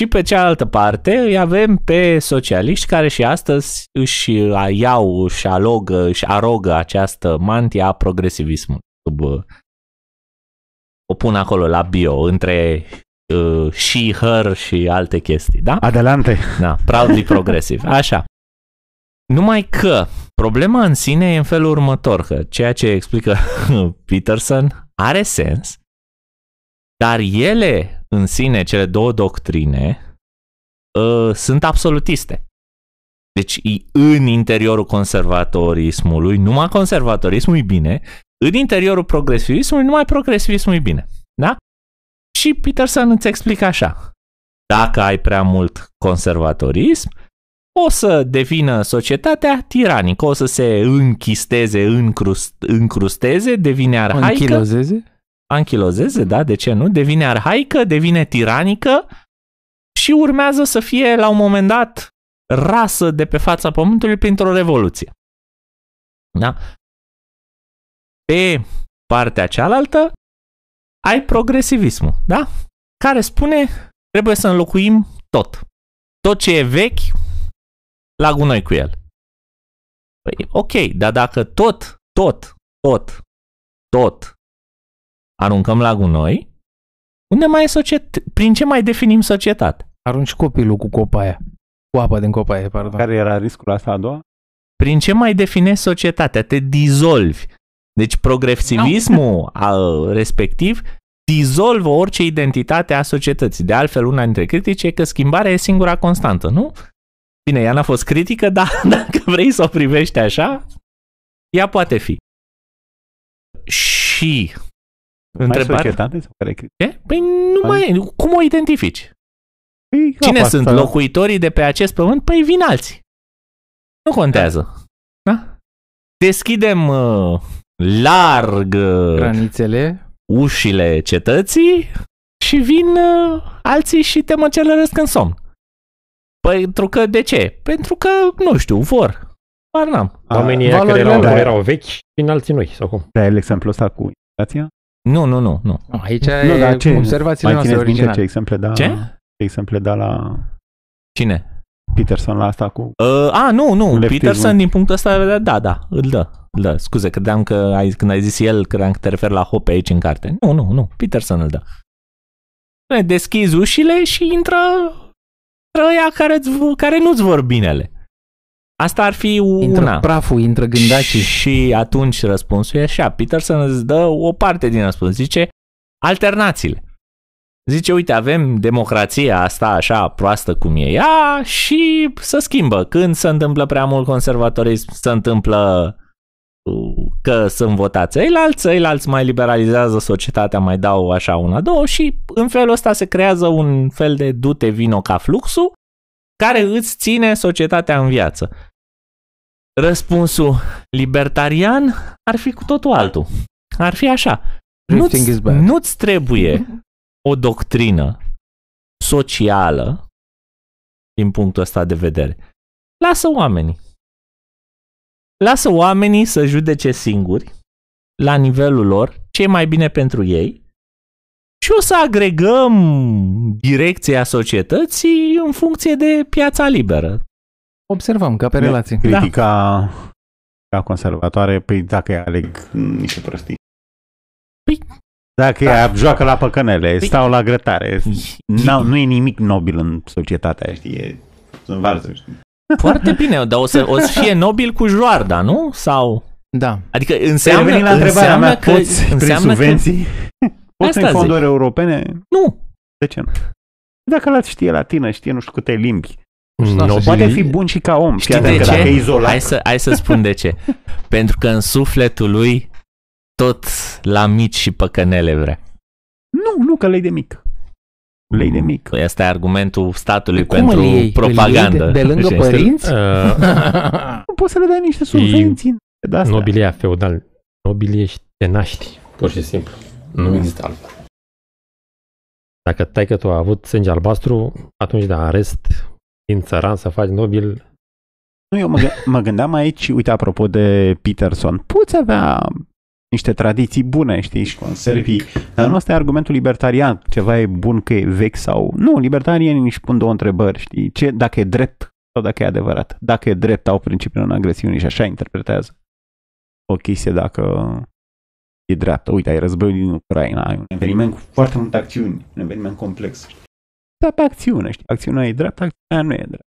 și pe cealaltă parte îi avem pe socialiști care și astăzi își iau, își alogă, își arogă această mantia a progresivismului. O pun acolo la bio, între... și her și alte chestii, da? Adelante. Da, proudly progresiv. Așa. Numai că problema în sine e în felul următor, că ceea ce explică Peterson are sens, dar ele în sine, cele două doctrine, sunt absolutiste. Deci în interiorul conservatorismului, numai conservatorismul e bine, în interiorul progresivismului, numai progresivismul e bine. Da? Și Peterson îți explică așa. Dacă ai prea mult conservatorism, o să devină societatea tiranică, o să se închisteze, încrust, încrusteze, devine arhaică. Anchilozeze? Anchilozeze, da, de ce nu? Devine arhaică, devine tiranică și urmează să fie, la un moment dat, rasă de pe fața pământului printr-o revoluție. Da? Pe partea cealaltă, ai progresivismul, da? Care spune, trebuie să înlocuim tot. Tot ce e vechi, la gunoi cu el. Păi, ok, dar dacă tot, tot, tot, tot aruncăm la gunoi, unde mai e societate? Prin ce mai definim societate? Arunci copilul cu copaia. Cu apa din copaie, pardon. Care era riscul asta a doua? Prin ce mai definești societatea? Te dizolvi. Deci progresivismul no. respectiv dizolvă orice identitate a societății. De altfel, una dintre critici e că schimbarea e singura constantă, nu? Bine, ea n-a fost critică, dar dacă vrei să o privești așa, ea poate fi. Și... Mai întrebare... societate sau care critici? Păi nu mai, mai e. Cum o identifici? Păi, cine sunt asta, locuitorii de pe acest pământ? Păi vin alții. Nu contează. Da? Da? Deschidem... Uh... larg granițele, ușile cetății și vin uh, alții și te măcelăresc în somn. Pentru că, de ce? Pentru că, nu știu, vor. Dar n-am. Oamenii aia care erau, da, erau vechi și în alții noi, sau cum? Dar e exemplu ăsta cu inflația? Nu, nu, nu. nu. Aici nu, e ce, observațiile noastre originale. Ce exemple da, ce? ce exemple da la... Cine? Peterson la asta cu... Uh, a, nu, nu. Peterson din punctul ăsta, da, da, îl dă. Da, scuze, credeam că ai, când ai zis el, credeam că te referi la Hoppe aici în carte. Nu, nu, nu, Peterson îl dă. Deschizi ușile și intră trăia care, care nu-ți vor binele. Asta ar fi una. Intră praful, intră gândacii. Și atunci răspunsul e așa. Peterson îți dă o parte din răspuns. Zice, alternațiile. Zice, uite, avem democrația asta așa proastă cum e ea și se schimbă. Când se întâmplă prea mult conservatorism, se întâmplă... că sunt votați ceilalți, ceilalți mai liberalizează societatea, mai dau așa una, două și în felul ăsta se creează un fel de dute vino ca fluxul care îți ține societatea în viață. Răspunsul libertarian ar fi cu totul altul. Ar fi așa. Nu-ți, nu-ți trebuie o doctrină socială din punctul ăsta de vedere. Lasă oamenii. Lasă oamenii să judece singuri, la nivelul lor, ce e mai bine pentru ei și o să agregăm direcția societății în funcție de piața liberă. Observăm, ca pe relații. Critica da. Ca conservatoare, păi dacă îi aleg niște prostii. Păi, dacă da. Ea joacă la păcănele, păi, stau la grătare. Nu, nu e nimic nobil în societatea, știi? Sunt varză, știi? Foarte bine, dar o să, o să fie nobil cu joarda, nu? Sau... Da. Adică înseamnă, păi, la înseamnă mea, că... Poți, prin subvenții, că... poți în fonduri zic. Europene? Nu. De ce nu? Dacă l-ați știe latină, știe nu știu câte limbi. No, poate fi bun și ca om. Știi de ce? Izolat. Hai, să, hai să spun de ce. Pentru că în sufletul lui tot la mici și păcănele vrea. Nu, nu, că lei de mic. Lei de mic. Păi asta e argumentul statului de pentru ei? Propagandă. De, de lângă deci, părinți? Uh... nu poți să le dai niște subvenții. E... Nobilia feudal. Nobilie și te naști. Pur și simplu. Nu, nu există altfel. Dacă taică-tu a avut sânge albastru, atunci da, arest... Din țăran să faci nobil. Nu, eu mă, gând- mă gândeam aici, uite, apropo de Peterson, poți avea niște tradiții bune, știi, și conservi, dar nu asta e argumentul libertarian, ceva e bun că e vechi sau... Nu, libertarienii își pun două întrebări, știi, ce, dacă e drept sau dacă e adevărat. Dacă e drept, au principiul în agresiunii și așa interpretează o chestie dacă e dreaptă. Uite, ai războiul din Ucraina, e un eveniment cu foarte multe acțiuni, un eveniment complex, știi. Da, pe acțiune, știi? Acțiunea e dreaptă, acțiunea nu e dreaptă.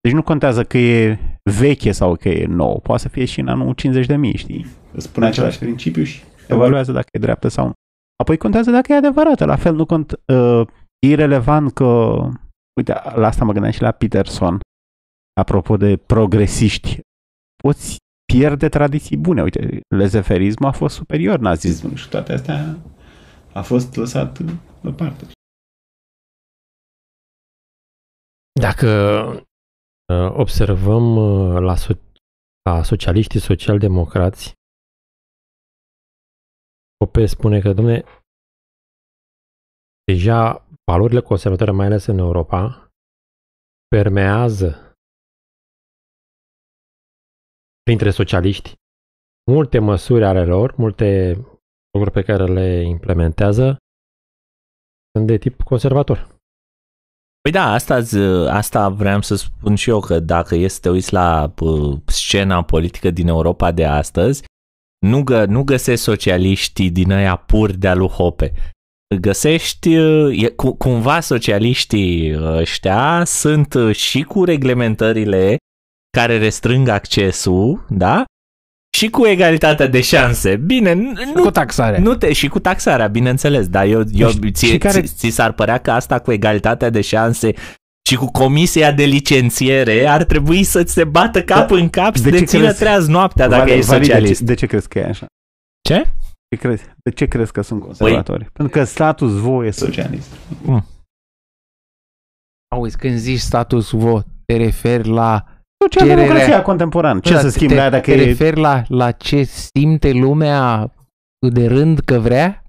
Deci nu contează că e veche sau că e nouă, poate să fie și în anul cincizeci de mii, știi? Spune același principiu și evaluează dacă e dreaptă sau nu. Apoi contează dacă e adevărată, la fel nu cont... Uh, e relevant că... Uite, la asta mă gândeam și la Peterson, apropo de progresiști. Poți pierde tradiții bune, uite, lezeferismul a fost superior nazismul și toate astea a fost lăsat deoparte. Dacă uh, observăm uh, la, so- la socialiștii social-democrați, Hoppe spune că, domne, deja valorile conservatoare, mai ales în Europa, permează printre socialiști multe măsuri ale lor, multe lucruri pe care le implementează sunt de tip conservator. Păi da, asta, asta vreau să spun și eu, că dacă e să te uiți la uh, scena politică din Europa de astăzi, nu, gă, nu găsești socialiștii din aia pur de-a lui Hoppe. Găsești, uh, e, cu, cumva socialiștii ăștia sunt uh, și cu reglementările care restrâng accesul, da? Și cu egalitatea de șanse. Bine, nu, cu taxarea. Nu te, și cu taxarea, bineînțeles, dar eu, eu ți, care... ți, ți s-ar părea că asta cu egalitatea de șanse și cu comisia de licențiere ar trebui să-ți se bată cap da. În cap și de țină crezi... treaz noaptea dacă vale, e socialist. De ce, de ce crezi că e așa? Ce? De ce crezi, de ce crezi că sunt conservatori? Păi... Pentru că status quo e socialist. Mm. Auzi, când zici status quo, te referi la democrația contemporană. Ce da, să schimbe aia dacă te e... referi la, la ce simte lumea de rând că vrea?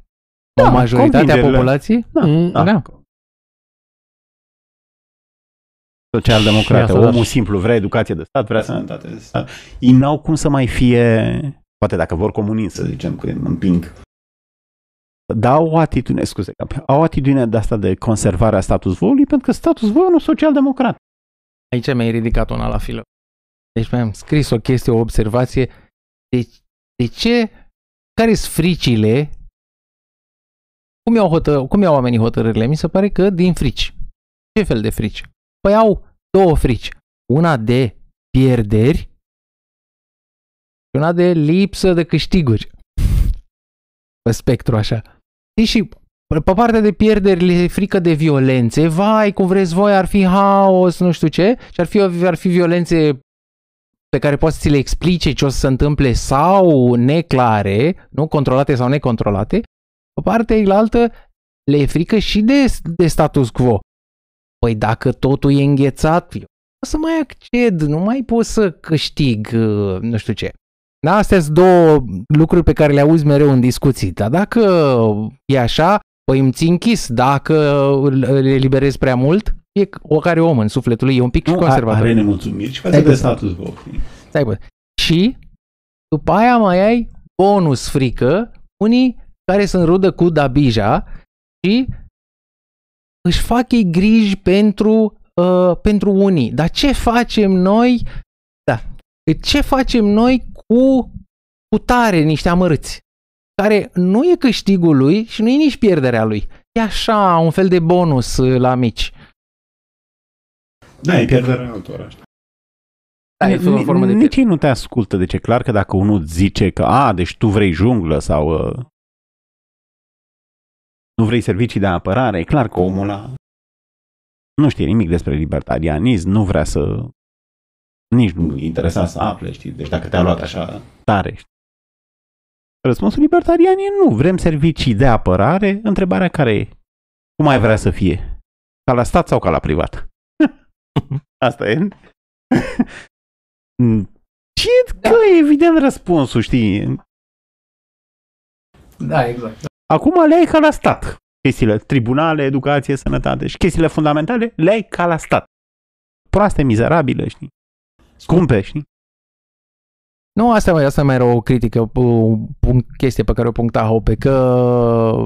Da, o majoritatea populației? Da. da. da. Social-democrată. Omul simplu vrea educație de stat, vrea sănătate de stat. Ei n-au cum să mai fie... Poate dacă vor comunii, să zicem, că împing. Dar au o atitudine, scuze, au o atitudine de asta de conservare a status quo-ului, pentru că status quo nu social-democrat. Aici mi-ai ridicat una la filă. Deci mi-am scris o chestie, o observație. De, de ce? Care-s fricile? Cum iau, hotă, cum iau oamenii hotărârile? Mi se pare că din frici. Ce fel de frici? Păi au două frici. Una de pierderi și una de lipsă de câștiguri. Pe spectru așa. Și pe partea de pierderi le frică de violențe, vai, cum vreți voi, ar fi haos, nu știu ce, și ar fi, ar fi violențe pe care poți să ți le explice ce o să se întâmple sau neclare, nu controlate sau necontrolate. Pe partea cealaltă le e frică și de, de status quo. Păi dacă totul e înghețat, eu nu să mai acced, nu mai pot să câștig, nu știu ce. Da, astea sunt două lucruri pe care le auzi mereu în discuții, dar dacă e așa, păi îmi țin închis, dacă le eliberez prea mult, e care om în sufletul lui, e un pic nu, conservator. Nu, are nemulțumiri și față de status quo. Stai bă. Și după aia mai ai bonus frică, unii care se înrudă cu dabija și își fac ei griji pentru uh, pentru unii. Dar ce facem noi? Da, ce facem noi cu putare niște amărâți, care nu e câștigul lui și nu e nici pierderea lui. E așa, un fel de bonus la mici. Da, e pierderea altora. Nici ei nu te ascultă, deci e clar că dacă unul zice că, a, deci tu vrei junglă sau nu vrei servicii de apărare, e clar că omul ăla nu știe nimic despre libertarianism, nu vrea să... nici nu e interesat să afle, știi, deci dacă te-a luat așa tare, știi. Răspunsul libertarian e nu, vrem servicii de apărare, întrebarea care e? Cum ai vrea să fie? Ca la stat sau ca la privat? Asta e. Și da, că e evident răspunsul, știi? Da, exact. Acum le ai ca la stat. Chestiile tribunale, educație, sănătate și chestiile fundamentale le ai ca la stat. Proaste, mizerabile, știi? Scumpe, știi? Nu, asta, asta mai era o critică, o, o chestie pe care o puncta Hoppe, că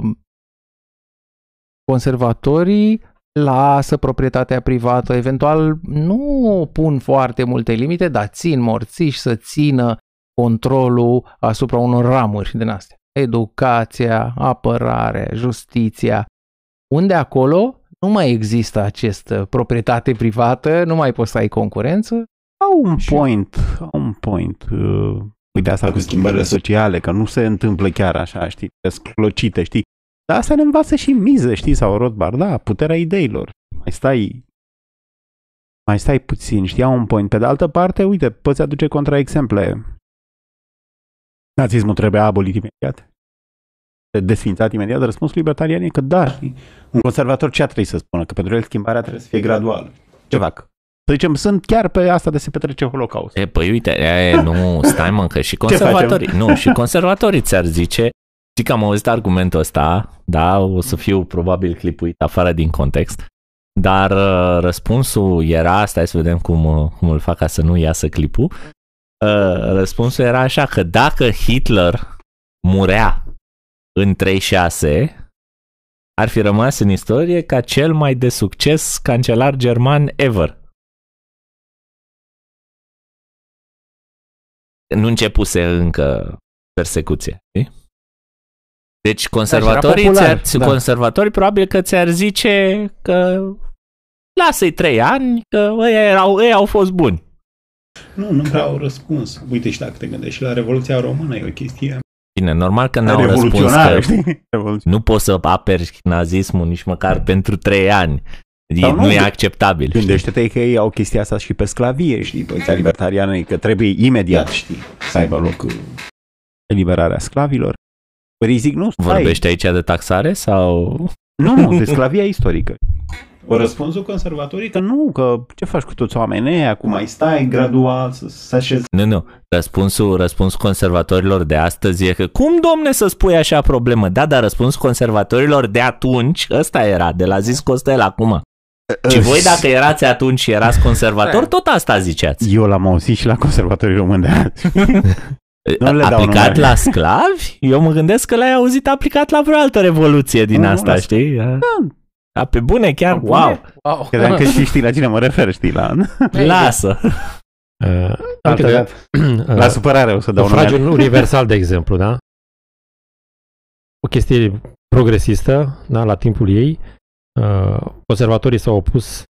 conservatorii lasă proprietatea privată, eventual nu pun foarte multe limite, dar țin morțiși să țină controlul asupra unor ramuri din astea. Educația, apărare, justiția, unde acolo nu mai există această proprietate privată, nu mai poți să ai concurență. Au un point, au un point. Uite asta cu schimbările sociale, că nu se întâmplă chiar așa, știi, sclocite, știi. Dar asta ne învață și Mises, știi, sau Rothbard, da, puterea ideilor. Mai stai, mai stai puțin, știi, au un point. Pe de altă parte, uite, poți aduce contraexemple. Nazismul trebuie abolit imediat. Desfințat imediat. Răspunsul libertarian e că da, știi. Un conservator ce ar trebui să spună? Că pentru el schimbarea trebuie să fie graduală. Ce fac? Să zicem, sunt chiar pe asta de se petrece Holocaust. E, păi uite, e, nu, stai mă, că și conservatorii, nu, și conservatorii ți-ar zice, zic că am auzit argumentul ăsta, da, o să fiu probabil clipuit afară din context, dar răspunsul era, stai să vedem cum, cum îl fac ca să nu iasă clipul, răspunsul era așa, că dacă Hitler murea în treizeci și șase... ar fi rămas în istorie ca cel mai de succes cancelar german ever. Nu începuse încă persecuție. Deci conservatorii, da, popular, ți-ar, da. Conservatorii probabil că ți-ar zice că lasă-i trei ani, că ei, erau, ei au fost buni. Nu, nu prea au răspuns. Uite și dacă te gândești și la Revoluția Română e o chestie. Bine, normal că n-au răspuns că nu poți să aperi nazismul nici măcar pentru trei ani. Nu, nu e acceptabil. Gândește-te că ei au chestia asta și pe sclavie, știi? Poziția libertariană e că trebuie imediat, știi, să aibă loc eliberarea sclavilor. Păi zic, nu, stai. Vorbești aici de taxare sau... Nu, nu, de sclavia istorică. O răspunsul conservatorii că nu, că ce faci cu toți oamenii acum mai stai gradual să se așeze. Nu, nu, răspunsul, răspunsul conservatorilor de astăzi e că cum domne să spui așa problemă? Da, dar răspunsul conservatorilor de atunci, ăsta era, de la zis Costel acum. Și voi dacă erați atunci și erați conservatori, tot asta ziceați. Eu l-am auzit și la conservatorii români de azi. Aplicat la sclavi? Eu mă gândesc că l-ai auzit aplicat la vreo altă revoluție din nu, asta, nu, știi? Da. A, pe bune chiar? Pe wow! wow. Credeam că știi, știi la cine mă refer, știi la... Lasă! Uh, Uite că, uh, la supărare o să dau un universal, de exemplu, da? O chestie progresistă, da? La timpul ei. Uh, conservatorii s-au opus,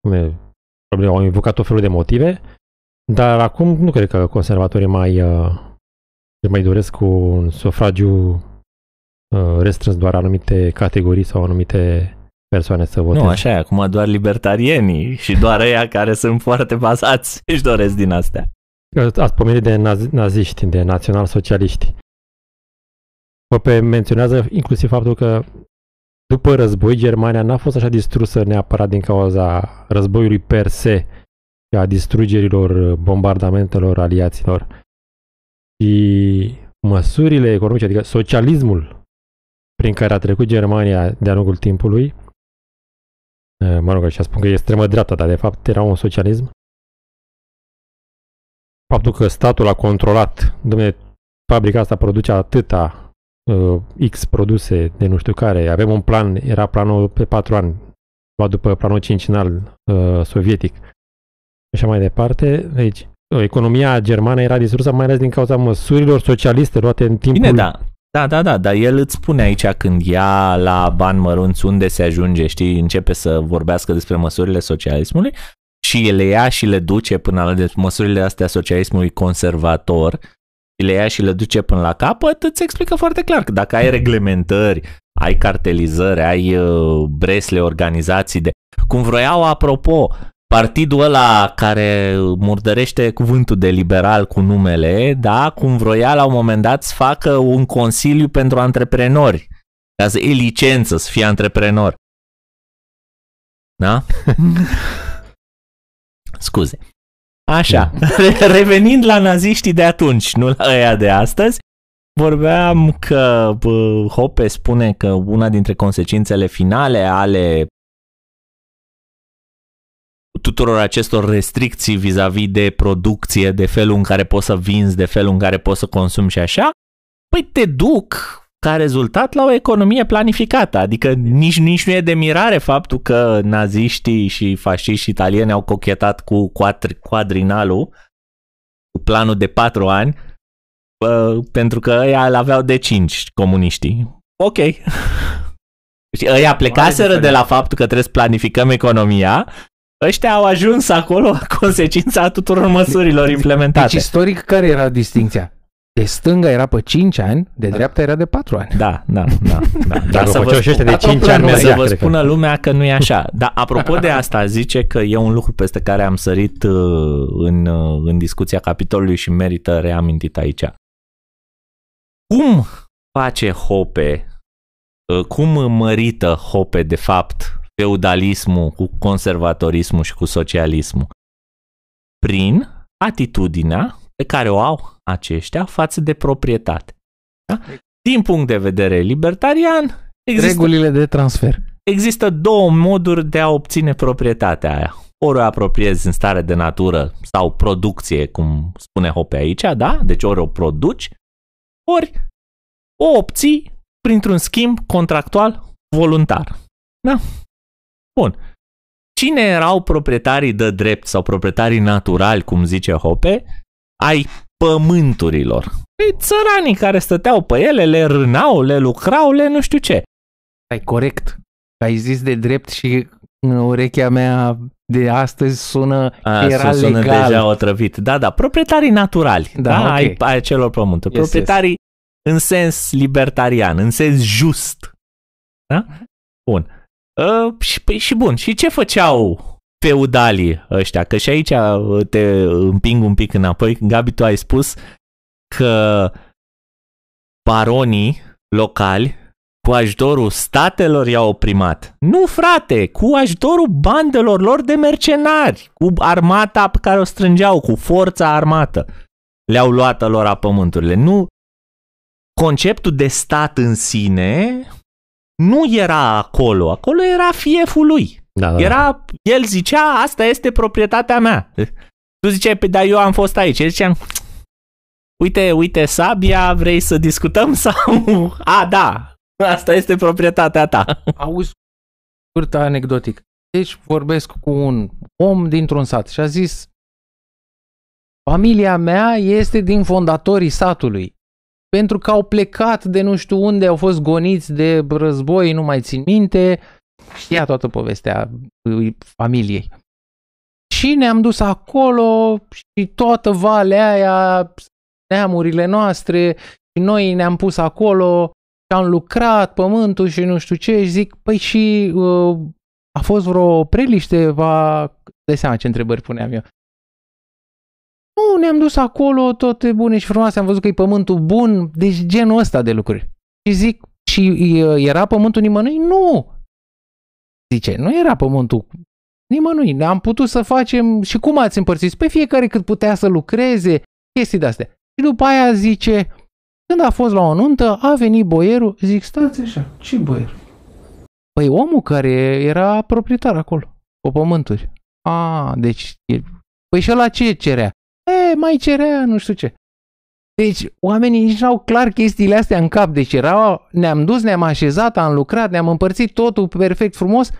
cum e, probleme, au invocat tot felul de motive, dar acum nu cred că conservatorii mai, uh, mai doresc un sufragiu uh, restrâns doar anumite categorii sau anumite persoane să voteze. Nu, așa e, acum doar libertarienii și doar ăia care sunt foarte bazați își doresc din astea. Ați pomenit de nazi- naziști, de național-socialiști. Hoppe menționează inclusiv faptul că după război, Germania n-a fost așa distrusă neapărat din cauza războiului per se și a distrugerilor, bombardamentelor aliaților. Și măsurile economice, adică socialismul prin care a trecut Germania de-a lungul timpului, mă rog, așa spun că e extremă dreaptă, dar de fapt era un socialism. Faptul că statul a controlat, dom'le, fabrica asta produce atâta X produse de nu știu care, avem un plan, era planul pe patru ani, luat după planul cincinal uh, sovietic. Așa mai departe. Deci, economia germană era distrusă mai ales din cauza măsurilor socialiste luate în timpul... Bine, da. Da, da, da, dar el îți spune aici când ia la bani mărunți unde se ajunge, știi, începe să vorbească despre măsurile socialismului și le ia și le duce până la deci măsurile astea socialismului conservator, le ia și le duce până la capăt, îți explică foarte clar că dacă ai reglementări, ai cartelizări, ai bresle, organizații de... Cum vroiau, apropo, partidul ăla care murdărește cuvântul de liberal cu numele, da, cum vroia la un moment dat să facă un consiliu pentru antreprenori. Ca să e licență să fie antreprenor. Da? Scuze. Așa, revenind la naziștii de atunci, nu la ăia de astăzi, vorbeam că Hoppe spune că una dintre consecințele finale ale tuturor acestor restricții vis-a-vis de producție, de felul în care poți să vinzi, de felul în care poți să consumi și așa, păi te duc ca rezultat la o economie planificată. Adică nici, nici nu e de mirare faptul că naziștii și fasciștii italieni au cochetat cu quadrinalul, cu planul de patru ani, pentru că ăia îl aveau de cinci comuniștii. Ok. Ăia plecaseră de la faptul că trebuie să planificăm economia. Ăștia au ajuns acolo consecința tuturor măsurilor implementate. Deci istoric care era distincția? De stânga era pe cinci ani, de dreapta era de patru ani. Da, da, da. da. Dar să vă, spun, de cinci ani să vă spună lumea că nu e așa. Dar apropo de asta, zice că e un lucru peste care am sărit în, în discuția capitolului și merită reamintit aici. Cum face Hoppe, cum mărită Hoppe de fapt feudalismul, cu conservatorismul și cu socialismul, prin atitudinea pe care o au aceștia față de proprietate. Da? Din punct de vedere libertarian, există, regulile de transfer. Există două moduri de a obține proprietatea aia. Ori o apropiezi în stare de natură sau producție, cum spune Hoppe aici, da? Deci ori o produci, ori o obții printr-un schimb contractual voluntar. Da? Bun. Cine erau proprietarii de drept sau proprietarii naturali, cum zice Hoppe, ai pământurilor? Ei, țăranii care stăteau pe ele, le rânau, le lucrau, le nu știu ce. Ai corect. Ai zis de drept și urechea mea de astăzi sună a, era sună legal. Deja otrăvit. Da, da, proprietarii naturali, da, da? Okay. Ai, ai celor pământuri. Yes, proprietarii yes. În sens libertarian, în sens just. Da? Bun. Uh, și, și bun, și ce făceau feudalii ăștia? Că și aici te împing un pic înapoi. Gabi, tu ai spus că baronii locali cu ajutorul statelor i-au oprimat. Nu, frate, cu ajutorul bandelor lor de mercenari, cu armata pe care o strângeau, cu forța armată. Le-au luat alora pământurile. Nu, conceptul de stat în sine... Nu era acolo, acolo era fieful lui. Da, da. Era, el zicea, asta este proprietatea mea. Tu ziceai, pe da, eu am fost aici. El zicea, uite, uite, sabia, vrei să discutăm sau... A, da, asta este proprietatea ta. Auzi, scurt anecdotic. Deci vorbesc cu un om dintr-un sat și a zis, familia mea este din fondatorii satului. Pentru că au plecat de nu știu unde, au fost goniți de război, nu mai țin minte, știa toată povestea familiei. Și ne-am dus acolo și toată valea aia, neamurile noastre, și noi ne-am pus acolo și am lucrat pământul și nu știu ce, și zic, păi și uh, a fost vreo preliște, va... de seama ce întrebări puneam eu. Nu, ne-am dus acolo, toate bune și frumoase, am văzut că e pământul bun, deci genul ăsta de lucruri. Și zic, și era pământul nimănui? Nu! Zice, nu era pământul nimănui, ne-am putut să facem și cum ați împărțit? Pe fiecare cât putea să lucreze, chestii de-astea. Și după aia zice, când a fost la o nuntă, a venit boierul, zic, stați așa, ce boier? Păi omul care era proprietar acolo, pe pământuri. A, deci, păi și ăla ce cerea? E, mai cerea, nu știu ce. Deci oamenii nici n-au clar chestiile astea în cap. Deci erau, ne-am dus, ne-am așezat, am lucrat, ne-am împărțit totul perfect frumos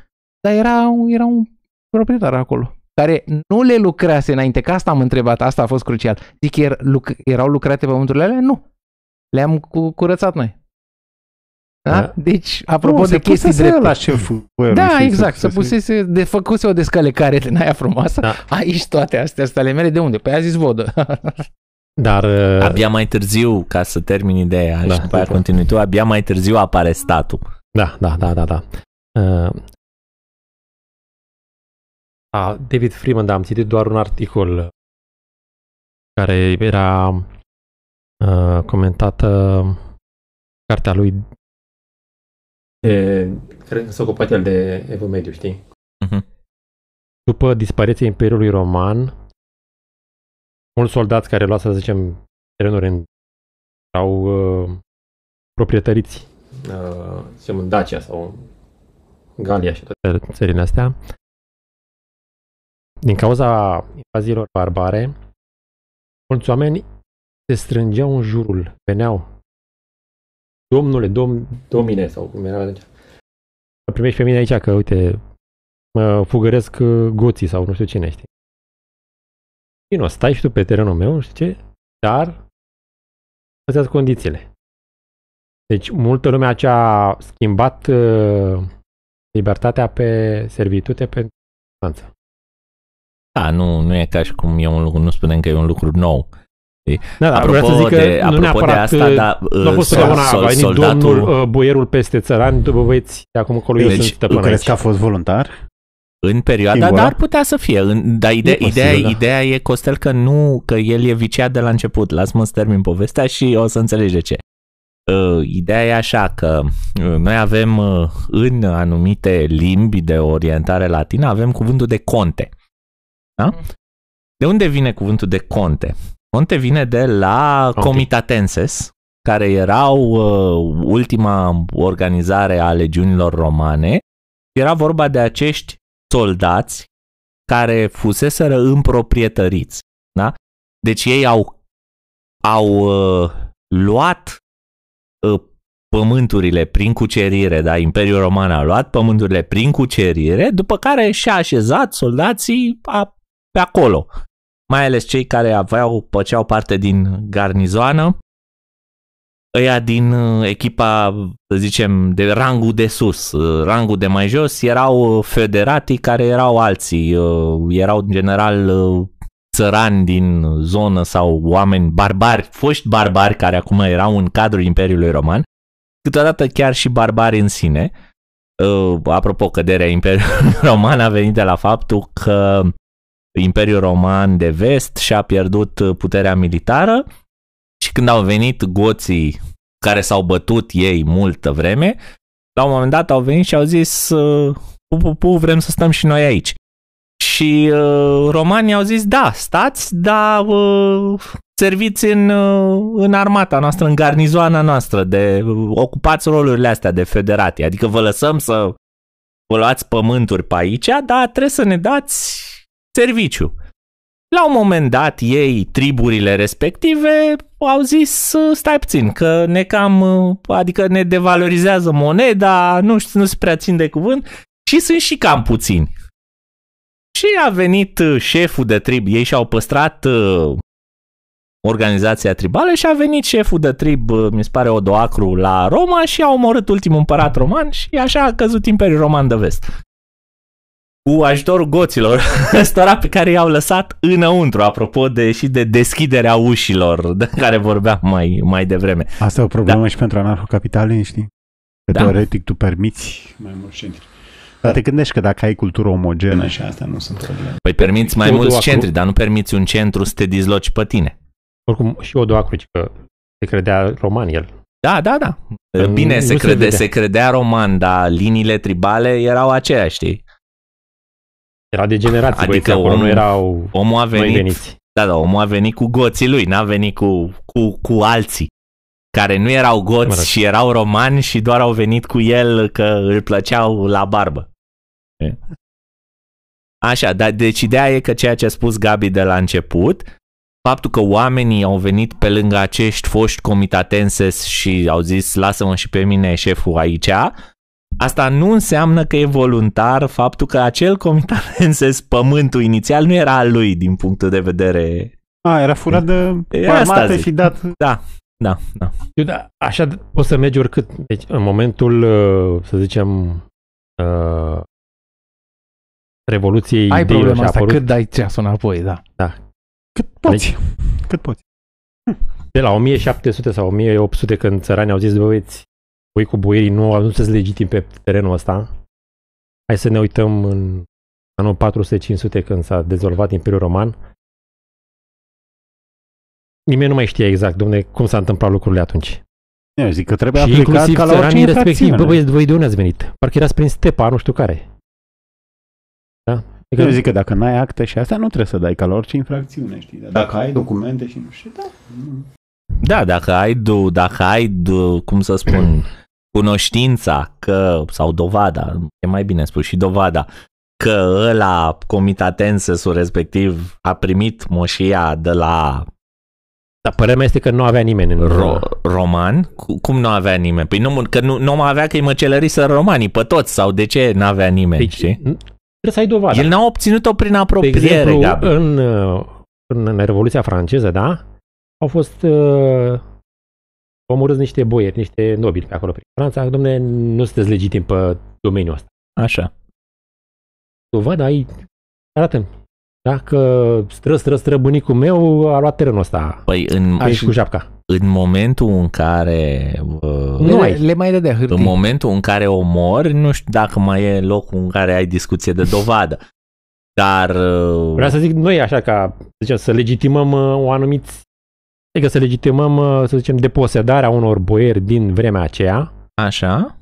Dar era, era un proprietar acolo, care nu le lucrase înainte, că asta am întrebat, asta a fost crucial. Zic, er, luc, erau lucrate pământurile alea? Nu. Le-am cu, curățat noi. Da? Da. Deci, apropo nu, de chestii drepte. La șeful, bă, da, știu, exact. Să pusese, de făcuse o descălecare din aia frumoasă. Da. Aici toate astea, astea ale mele, de unde? Păi a zis vodă. Dar abia mai târziu, ca să termin ideea, da, și după aia continui tu, abia mai târziu apare statul. Da, da, da, da, da. Uh, a, David Freeman, da, am citit doar un articol care era uh, comentată cartea lui de, cred că s-a ocupat el de Evul Mediu, știi? Uh-huh. După dispariția Imperiului Roman, mulți soldați care luau, să zicem, terenuri în, erau uh, proprietăriți, uh, zicem, în Dacia sau în Galia și toate țările astea. Din cauza invaziilor barbare, mulți oameni se strângeau în jurul, veneau. Domnule, dom, domine, sau cum era atunci. Mă primești pe mine aici că, uite, mă fugăresc goții sau nu știu cine, știi? Bine, o stai și tu pe terenul meu, nu știu ce, dar astea sunt condițiile. Deci, multă lume a schimbat uh, libertatea pe servitute, pe distanță. Da, nu, nu e ca și cum e un lucru, nu spunem că e un lucru nou. Da, da, apropo să zic de, că apropo de asta, da, uh, sol, sol, soldatul... Domnul, uh, boierul peste țărani, după băieți, de acum acolo deci, eu sunt stăpân aici. Crezi că a fost voluntar? În perioada, singur, dar putea să fie. Dar ide- posibil, ideea, da. Ideea e, Costel, că nu, că el e viciat de la început. Lasă-mă să termin povestea și o să înțelegi de ce. Uh, ideea e așa că noi avem uh, în anumite limbi de orientare latină, avem cuvântul de conte. Da? De unde vine cuvântul de conte? Conte vine de la okay. comitatenses, care erau uh, ultima organizare a legiunilor romane. Era vorba de acești soldați care fuseseră împroprietăriți. Da? Deci ei au, au uh, luat uh, pământurile prin cucerire, da? Imperiul Roman a luat pământurile prin cucerire, după care și-a așezat soldații a, pe acolo. Mai ales cei care aveau, făceau parte din garnizoană, ăia din echipa, să zicem, de rangul de sus, rangul de mai jos, erau federatii care erau alții, erau în general țărani din zonă sau oameni barbari, foști barbari care acum erau în cadrul Imperiului Roman, câteodată chiar și barbari în sine. Apropo, căderea Imperiului Roman a venit de la faptul că Imperiul Roman de vest și-a pierdut puterea militară. Și când au venit goții, care s-au bătut ei multă vreme, la un moment dat au venit și au zis pu, pu, pu, vrem să stăm și noi aici. Și uh, romanii au zis, da, stați, dar uh, serviți în, uh, în armata noastră, în garnizoana noastră, de, uh, ocupați rolurile astea de federație. Adică vă lăsăm să vă luați pământuri pe aici, dar trebuie să ne dați serviciu. La un moment dat, ei, triburile respective, au zis, stai puțin, că ne cam, adică ne devalorizează moneda, nu știu, nu se prea țin de cuvânt și sunt și cam puțini. Și a venit șeful de trib, ei și-au păstrat organizația tribală și a venit șeful de trib, mi se pare Odoacru, la Roma și a omorât ultimul împărat roman și așa a căzut Imperiul Roman de Vest. Cu ajutorul goților, ăstora pe care i-au lăsat înăuntru, apropo de și de deschiderea ușilor de care vorbeam mai, mai devreme. Asta e o problemă da. Și pentru anarhocapitalism, știi? Că da. Teoretic tu permiți mai mulți centri. Dar te gândești că dacă ai cultură omogenă și asta nu sunt probleme. Păi permiți mai mulți Odoacru... centri, dar nu permiți un centru să te dizloci pe tine. Oricum și Odoacru, că se credea roman el. Da, da, da. Bine, se, crede, se, se credea roman, dar liniile tribale erau aceleași, știi? Era de generații, adică băieți, omul, erau omul a venit, da, da, omul a venit cu goții lui, n-a venit cu, cu, cu alții, care nu erau goți și erau romani și doar au venit cu el că îl plăceau la barbă. Așa, dar deci ideea e că ceea ce a spus Gabi de la început, faptul că oamenii au venit pe lângă acești foști comitatenses și au zis lasă-mă și pe mine șeful aici, Asta nu înseamnă că e voluntar faptul că acel comitanenses, pământul inițial, nu era al lui din punctul de vedere... A, era furat de armată și dat... Da, da, da. Eu, da. Așa poți să mergi oricât. Deci, în momentul, să zicem, uh, revoluției... Ai problema asta, apărut... cât dai ceasul înapoi, da. Da. Cât poți, deci, cât poți. De la o mie șapte sute sau o mie opt sute, când țăranii au zis, băieți, voi cu boierii nu, nu sunteți legitimi pe terenul ăsta, hai să ne uităm în anul patru sute cinci sute, când s-a dezolvat Imperiul Roman. Nimeni nu mai știa exact, domne, cum s-a întâmplat lucrurile atunci. Eu zic că trebuie și aplicat ca la orice infracțiune. Bă, băieți, voi de unde ați venit? Parcă erați prin stepa, nu știu care. Da? Adică eu zic că dacă n-ai acte și astea, nu trebuie să dai ca la orice infracțiune, știi? Dar dacă ai documente și nu știu, da. Da, dacă ai, du, dacă ai du, cum să spun, cunoștința că, sau dovada, e mai bine spus și dovada, că ăla comitatensesul respectiv a primit moșia de la... Dar părerea mea este că nu avea nimeni în Ro- roman. Cum nu avea nimeni? Păi nu, că nu, nu mai avea, că-i măcelăriseră romanii pe toți, sau de ce nu avea nimeni, păi, știi? Trebuie să ai dovadă. El n-a obținut-o prin apropiere. De exemplu, Gabi, în, în Revoluția franceză, da? Au fost uh, omorâți niște boieri, niște nobili pe acolo prin Franța. Dom'le, nu sunteți legitimi pe domeniul ăsta. Așa. Dovadă ai... Arată-mi. Dacă stră, stră, stră, bunicul meu a luat terenul ăsta. Păi în, aș, cu japca. În momentul în care... Uh, nu ai. Le mai dădea hârtii. În momentul în care omori, nu știu dacă mai e locul în care ai discuție de dovadă. Dar... Uh, vreau să zic noi așa ca, zicem, să legitimăm uh, o anumită... Adică să legitimăm, uh, să zicem, deposedarea unor boieri din vremea aceea. Așa.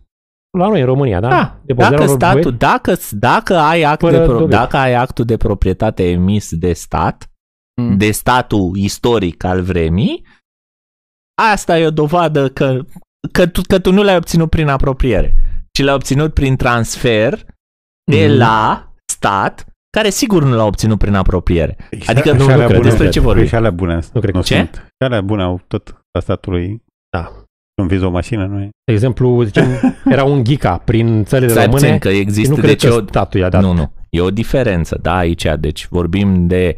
La noi, în România, da? Da, dacă, statul, dacă, dacă, ai act de pro, dacă ai actul de proprietate emis de stat, mm. de statul istoric al vremii, asta e o dovadă că, că, tu, că tu nu l-ai obținut prin apropiere, ci l-ai obținut prin transfer de mm. la stat, care sigur nu l-a obținut prin apropiere. Ești adică nu, nu cred. Despre ce vorbim? Și alea bune. Nu cred. Ce? Și alea bune au tot la statului. Da. Când vizi o mașină, nu e? De exemplu, zicem, era un ghica prin țările S-ar române că există, nu deci cred că o, statul i-a dat. Nu, nu. E o diferență, da, aici. Deci vorbim de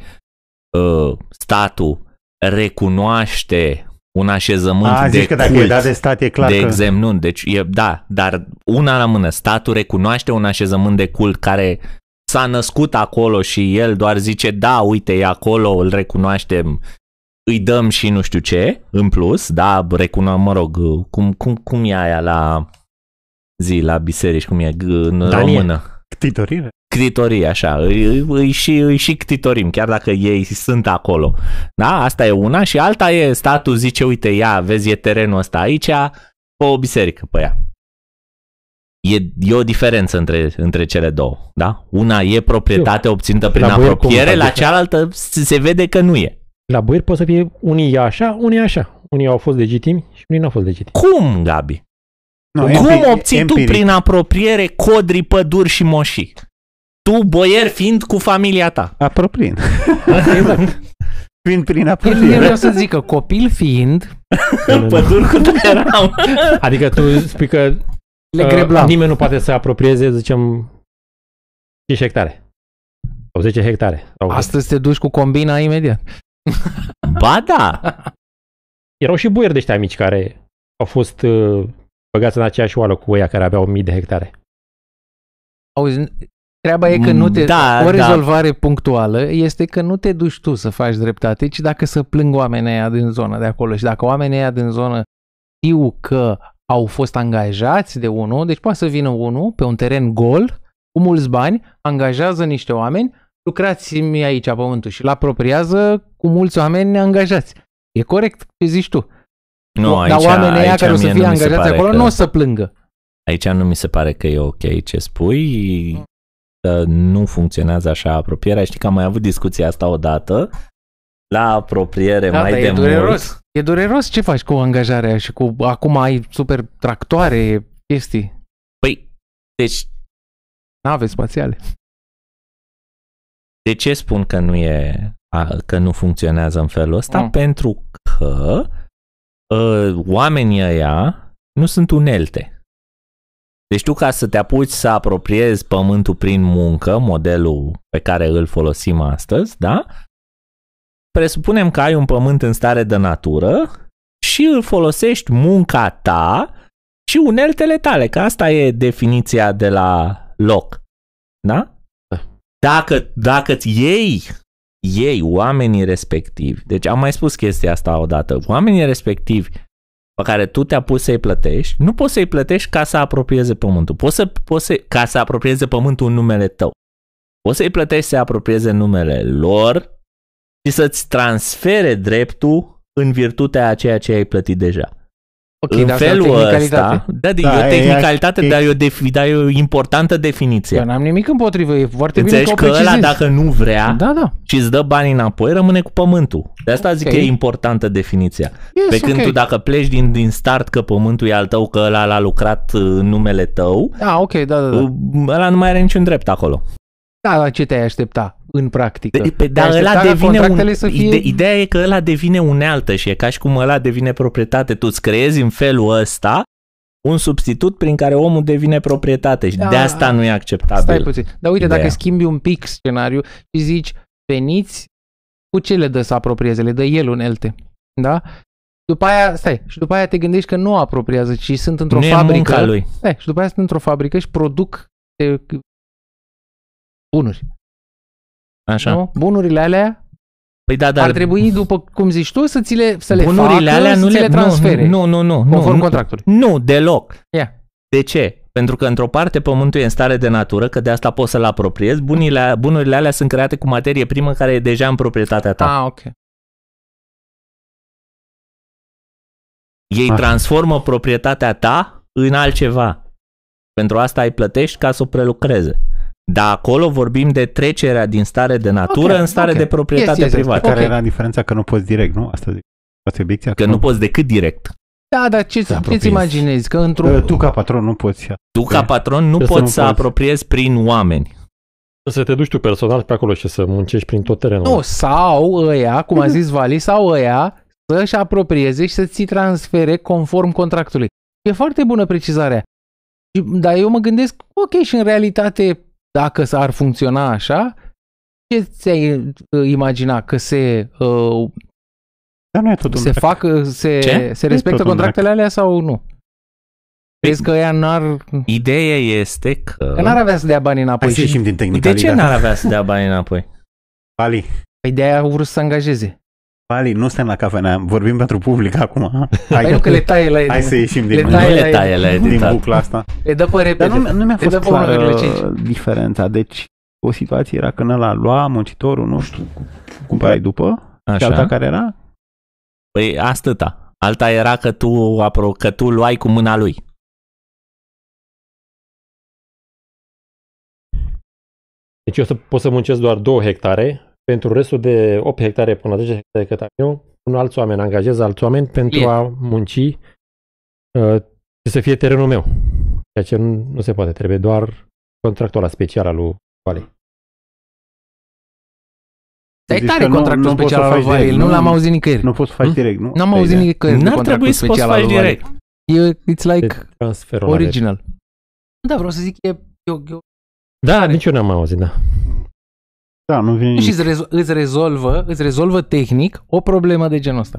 uh, statul recunoaște un așezământ A, de că cult. Dacă e dat de stat, e clar de că... exemplu, nu. Deci, e, da, dar una la mână. Statul recunoaște un așezământ de cult care s-a născut acolo și el doar zice, da, uite, e acolo, îl recunoaștem. Îi dăm și nu știu ce, în plus, da, recunoam, mă rog, cum, cum, cum e aia la zi, la biserici, cum e în Danie. Română? Ctitorire. Ctitorie, așa, îi, îi, și, îi și ctitorim, chiar dacă ei sunt acolo. Da, asta e una și alta e statul zice, uite, ia, vezi, e terenul ăsta aici, fă o biserică pe ea. E, e o diferență între, între cele două, da? Una e proprietate obținută prin la apropiere, la cealaltă se vede că nu e. La boieri poate să fie unii așa, unii așa. Unii au fost legitimi și unii nu au fost legitimi. Cum, Gabi? No, cum empiric, obții empiric. Tu prin apropiere codri, păduri și moșii? Tu, boier, fiind cu familia ta. Apropiind. Exact. Fiind prin apropiere. Eu vreau să zic că copil fiind... păduri cu tăieram. Adică tu spui că Le uh, nimeni nu poate să apropieze, zicem, cinci hectare. Sau zece hectare. Sau astăzi te duci cu combina imediat. Ba da! Erau și boieri de ăștia mici care au fost uh, băgați în aceeași oală cu ăia care aveau mii de hectare. Auzi, treaba e că nu te... Da, o rezolvare da. punctuală este că nu te duci tu să faci dreptate, ci dacă să plâng oamenii aia din zonă de acolo. Și dacă oamenii aia din zonă știu că au fost angajați de unul, deci poate să vină unul pe un teren gol, cu mulți bani, angajează niște oameni, lucrați-mi aici pământul și l-apropriază cu mulți oameni angajați. E corect ce zici tu. Nu, aici, dar oamenii aia care o să fie angajați acolo că... nu o să plângă. Aici nu mi se pare că e ok ce spui, că nu funcționează așa apropierea. Știi că am mai avut discuția asta odată, la apropiere da, mai da, de e dureros. Mult. E dureros ce faci cu angajarea și cu acum ai super tractoare, chestii. Păi, deci... nave spațiale. De ce spun că nu, e, că nu funcționează în felul ăsta? Mm. Pentru că uh, oamenii ăia nu sunt unelte. Deci tu, ca să te apuci să apropiezi pământul prin muncă, modelul pe care îl folosim astăzi, da? Presupunem că ai un pământ în stare de natură și îl folosești munca ta și uneltele tale, că asta e definiția de la loc. Da? Dacă, dacă ei, ei, oamenii respectivi, deci am mai spus chestia asta odată, oamenii respectivi pe care tu te-a pus să-i plătești, nu poți să-i plătești ca să apropieze pământul. Poți să, poți să, ca să apropieze pământul în numele tău. Poți să-i plătești să apropieze numele lor și să-ți transfere dreptul în virtutea a ceea ce ai plătit deja. Okay, în felul ăsta, da, da, e o tehnicalitate, e, dar, e o defi, dar e o importantă definiție. Eu n-am nimic împotrivă, e foarte înțelegi bine că o precizezi. Că ăla, dacă nu vrea da, da. și îți dă banii înapoi, rămâne cu pământul. De asta okay. zic că e importantă definiția. Yes, Pe când okay. tu dacă pleci din, din start că pământul e al tău, că ăla l-a lucrat în numele tău, ah, okay, da, da, da. ăla nu mai are niciun drept acolo. Da, la ce te-ai aștepta? În practică. De, pe, dar ăla devine un, să fie... ide- ideea e că ăla devine unealtă și e ca și cum ăla devine proprietate. Tu îți creezi în felul ăsta un substitut prin care omul devine proprietate și da, de asta nu e acceptabil. Stai puțin. Dar uite, ideea. Dacă schimbi un pic scenariul și zici, veniți, cu ce le dă să aproprieze? Le dă el unelte. Da? După aia, stai, și după aia te gândești că nu apropriază, ci sunt într-o nu fabrică. Lui. Stai, și după aia sunt într-o fabrică și produc te... bunuri. Așa. Nu? Bunurile alea păi da, dar ar trebui, după cum zici tu, să, ți le, să le bunurile facă, alea să nu le, le transfere. Nu, nu, nu. nu conform nu, contractului. Nu, deloc. Yeah. De ce? Pentru că într-o parte pământul e în stare de natură, că de asta poți să-l apropiezi. Bunurile, bunurile alea sunt create cu materie primă care e deja în proprietatea ta. Ah, ok. Ei ah. transformă proprietatea ta în altceva. Pentru asta îi plătești ca să o prelucreze. Dar acolo vorbim de trecerea din stare de natură okay, în stare okay. de proprietate yes, yes, privată. Care okay. era diferența că nu poți direct, nu? Asta zic. Obiecția că, că nu, nu poți decât direct. Da, dar ce îți imaginezi? Că într-un... Tu ca patron nu poți. Tu ca patron nu poți să, nu să poți. apropiezi prin oameni. Să te duci tu personal pe acolo și să muncești prin tot terenul. Nu, sau ăia, cum a zis Vali, sau ăia să-și apropieze și să ți transfere conform contractului. E foarte bună precizarea. Dar eu mă gândesc, ok, și în realitate... Dacă s-ar funcționa așa, ce ți-ai imagina? Că se uh, Dar nu e tot se, fac, se, se respectă contractele alea sau nu? Crezi că ea n-ar... Ideea este că... Că n-ar avea să dea bani înapoi. Hai și... din de ce n-ar avea să dea bani înapoi? Vali. Păi de-aia au vrut să se angajeze. Vali, nu suntem la cafenea, vorbim pentru public acum. Hai, hai, nu că le taie la hai să ieșim din, le taie le taie la din bucla asta. Le dă pe repede. Dar nu, nu mi-a fost dă clară diferența. Deci o situație era că ăla lua muncitorul, nu știu, cumpărai după. Așa. Și alta care era? Păi astăta. Alta era că tu, apro, că tu luai cu mâna lui. Deci eu să, pot să muncesc doar două hectare. Pentru restul de opt hectare până la zece hectare cât am eu, un alți oameni, angajez alți oameni pentru yeah. a munci uh, și să fie terenul meu. Ceea ce nu, nu se poate, trebuie doar contractul ăla special al lui Vali. Dar e tare contractul nu, special al lui Vali, nu l-am auzit nicăieri. Nu poți să faci direct, nu? N-am auzit nicăieri. N-ar trebui să poți faci direct. E, it's like original. Da, vreau să zic, e... Eu, eu... Da, nici eu n-am auzit, da. Da, nu vine și îți, rezo- îți, rezolvă, îți rezolvă tehnic o problemă de genul ăsta.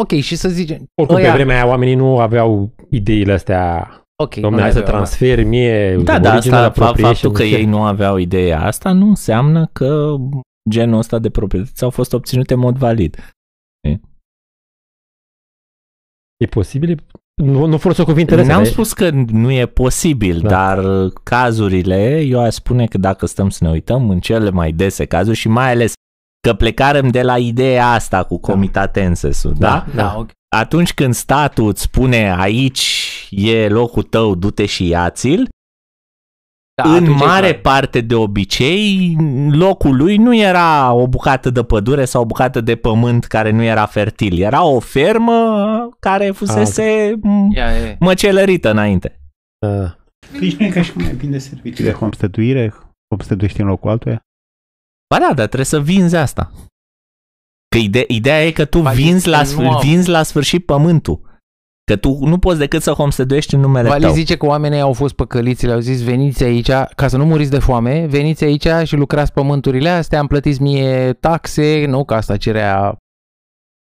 Ok, și să zicem... Oricum, ăia... pe vremea aia oamenii nu aveau ideile astea. Ok. Dom'le, să transferi mie... Da, da, asta, faptul că ei nu aveau ideea asta nu înseamnă că genul ăsta de proprietăți au fost obținute în mod valid. E, e posibil... Nu, nu folosesc cuvintele. N-am spus că nu e posibil, da. Dar cazurile, eu aș spune că dacă stăm să ne uităm în cele mai dese cazuri și mai ales că plecarăm de la ideea asta cu comitatensesul, da? Da? Da, okay. Atunci când statul îți spune aici e locul tău, du-te și ia-ți-l, da, în mare parte de obicei locul lui nu era o bucată de pădure sau o bucată de pământ care nu era fertil, era o fermă care fusese ah, măcelărită înainte. Da. Deci nu e ca și cum mai vinde servicii de homesteduire, homesteduiești în locul altuia? Ba da, dar trebuie să vinzi asta. Că ide- ideea e că tu vinzi la, sfâr- vinzi la sfârșit pământul. Că tu nu poți decât să homesteduiești în numele Vali tău. Vali zice că oamenii au fost păcăliți, le-au zis veniți aici, ca să nu muriți de foame, veniți aici și lucrați pământurile astea, am plătit mie taxe, nu că asta cerea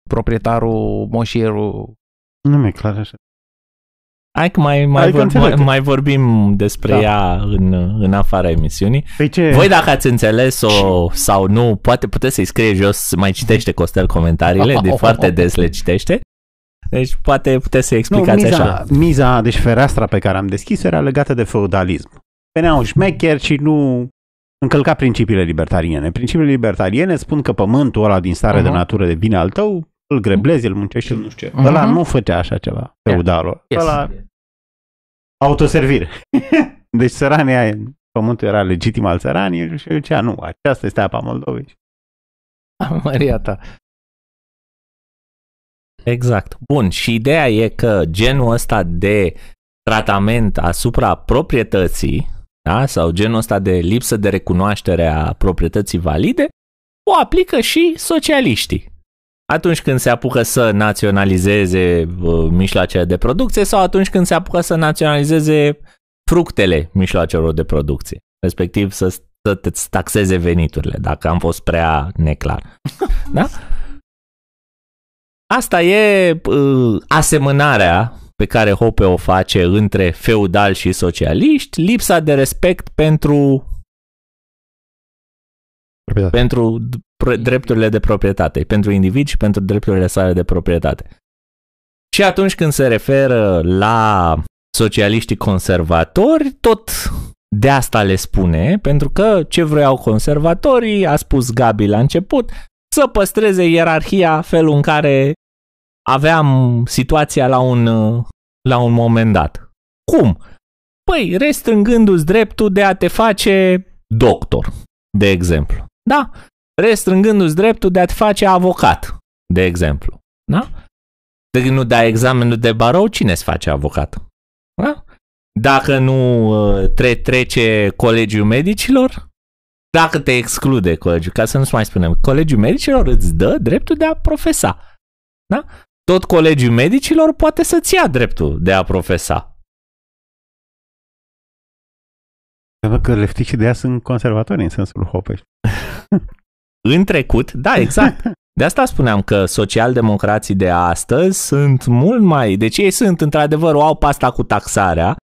proprietarul, moșierul. Nu mi-e clar așa. Hai că mai, mai, adică vor, mai, mai vorbim despre da. ea în, în afara emisiunii. Păi voi dacă ați înțeles-o sau nu, poate puteți să-i scrie jos, mai citește Costel comentariile, oh, de oh, foarte oh, des le citește. Deci poate puteți să explicați nu, miza, așa. Miza, deci fereastra pe care am deschis era legată de feudalism. Veneau șmecheri și nu încălca principiile libertariene. Principiile libertariene spun că pământul ăla din stare uh-huh. de natură de bine al tău, îl greblezi, îl muncești, nu știu ce. Uh-huh. Ăla nu făcea așa ceva, feudalul. Yeah. Yes. Ăla autoservire. Deci sărania, pământul era legitim al săranii și eu zicea, nu, aceasta este apa Moldovei. Maria ta. Exact. Bun, și ideea e că genul ăsta de tratament asupra proprietății, da, sau genul ăsta de lipsă de recunoaștere a proprietății valide, o aplică și socialiștii. Atunci când se apucă să naționalizeze uh, mijloacele de producție sau atunci când se apucă să naționalizeze fructele mijloacelor de producție, respectiv să, să îți taxeze veniturile, dacă am fost prea neclar. Da? Asta e uh, asemănarea pe care Hoppe o face între feudal și socialiști, lipsa de respect pentru proprietate. Pentru drepturile de proprietate, pentru individ și pentru drepturile sale de proprietate. Și atunci când se referă la socialiștii conservatori, tot de asta le spune, pentru că ce vreau conservatorii, a spus Gabi la început, să păstreze ierarhia, felul în care aveam situația la un, la un moment dat. Cum? Păi, restrângându-ți dreptul de a te face doctor, de exemplu. Da? Restrângându-ți dreptul de a te face avocat, de exemplu. Da? De când nu dai examenul de barou, cine se face avocat? Da? Dacă nu tre- trece colegiul medicilor, dacă te exclude colegiul, ca să nu mai spunem, colegiul medicilor îți dă dreptul de a profesa. Da? Tot colegiul medicilor poate să-ți ia dreptul de a profesa. Că lefticii de ea sunt conservatori în sensul Hoppe. În trecut, da, exact. De asta spuneam că socialdemocrații de astăzi sunt mult mai... Deci ei sunt, într-adevăr, o au pasta cu taxarea,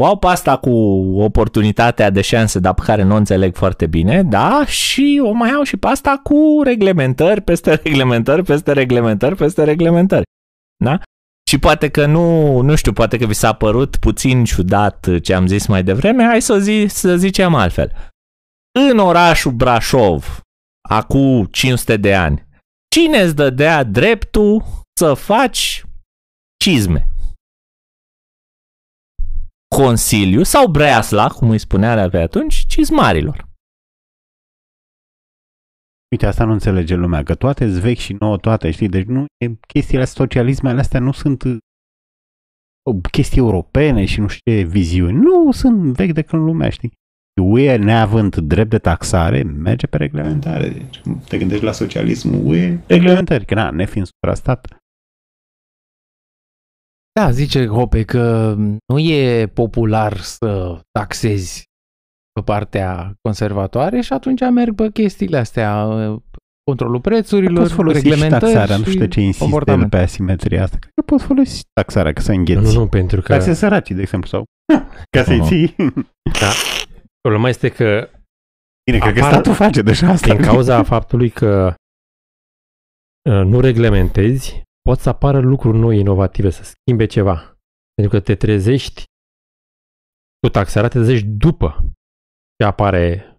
o au pasta cu oportunitatea de șanse, dar pe care nu o înțeleg foarte bine, da, și o mai au și pasta cu reglementări, peste reglementări, peste reglementări, peste reglementări. Da? Și poate că nu, nu știu, poate că vi s-a părut puțin ciudat ce am zis mai devreme, hai să, zi, să zicem altfel. În orașul Brașov, acum cinci sute de ani, cine îți dădea dreptul să faci cizme? Consiliu sau breasla, cum îi spunea pe atunci, cizmarilor. Uite, asta nu înțelege lumea, că toate sunt vechi și nouă toate, știi? Deci nu, chestiile socialismele astea nu sunt chestii europene și nu știu ce viziuni. Nu, sunt vechi de când lumea, știi? U E, neavând drept de taxare, merge pe reglementare. Deci, când te gândești la socialismul U E, reglementări, că na, nefiind suprastat. Da, zice Hoppe că nu e popular să taxezi pe partea conservatoare și atunci merg pe chestiile astea, controlul prețurilor, reglementări și taxarea, nu știu ce insistă pe asimetria asta. Cred că poți folosi taxarea ca să îngheți. Nu, nu, pentru că... Taxe săracii, de exemplu, sau... Ca să-i ții... Da. Problema este că... Bine, cred că statul face deja asta. Din cauza faptului că nu reglementezi, pot să apară lucruri noi, inovative, să schimbe ceva. Pentru că te trezești cu taxarea, te trezești după ce apare,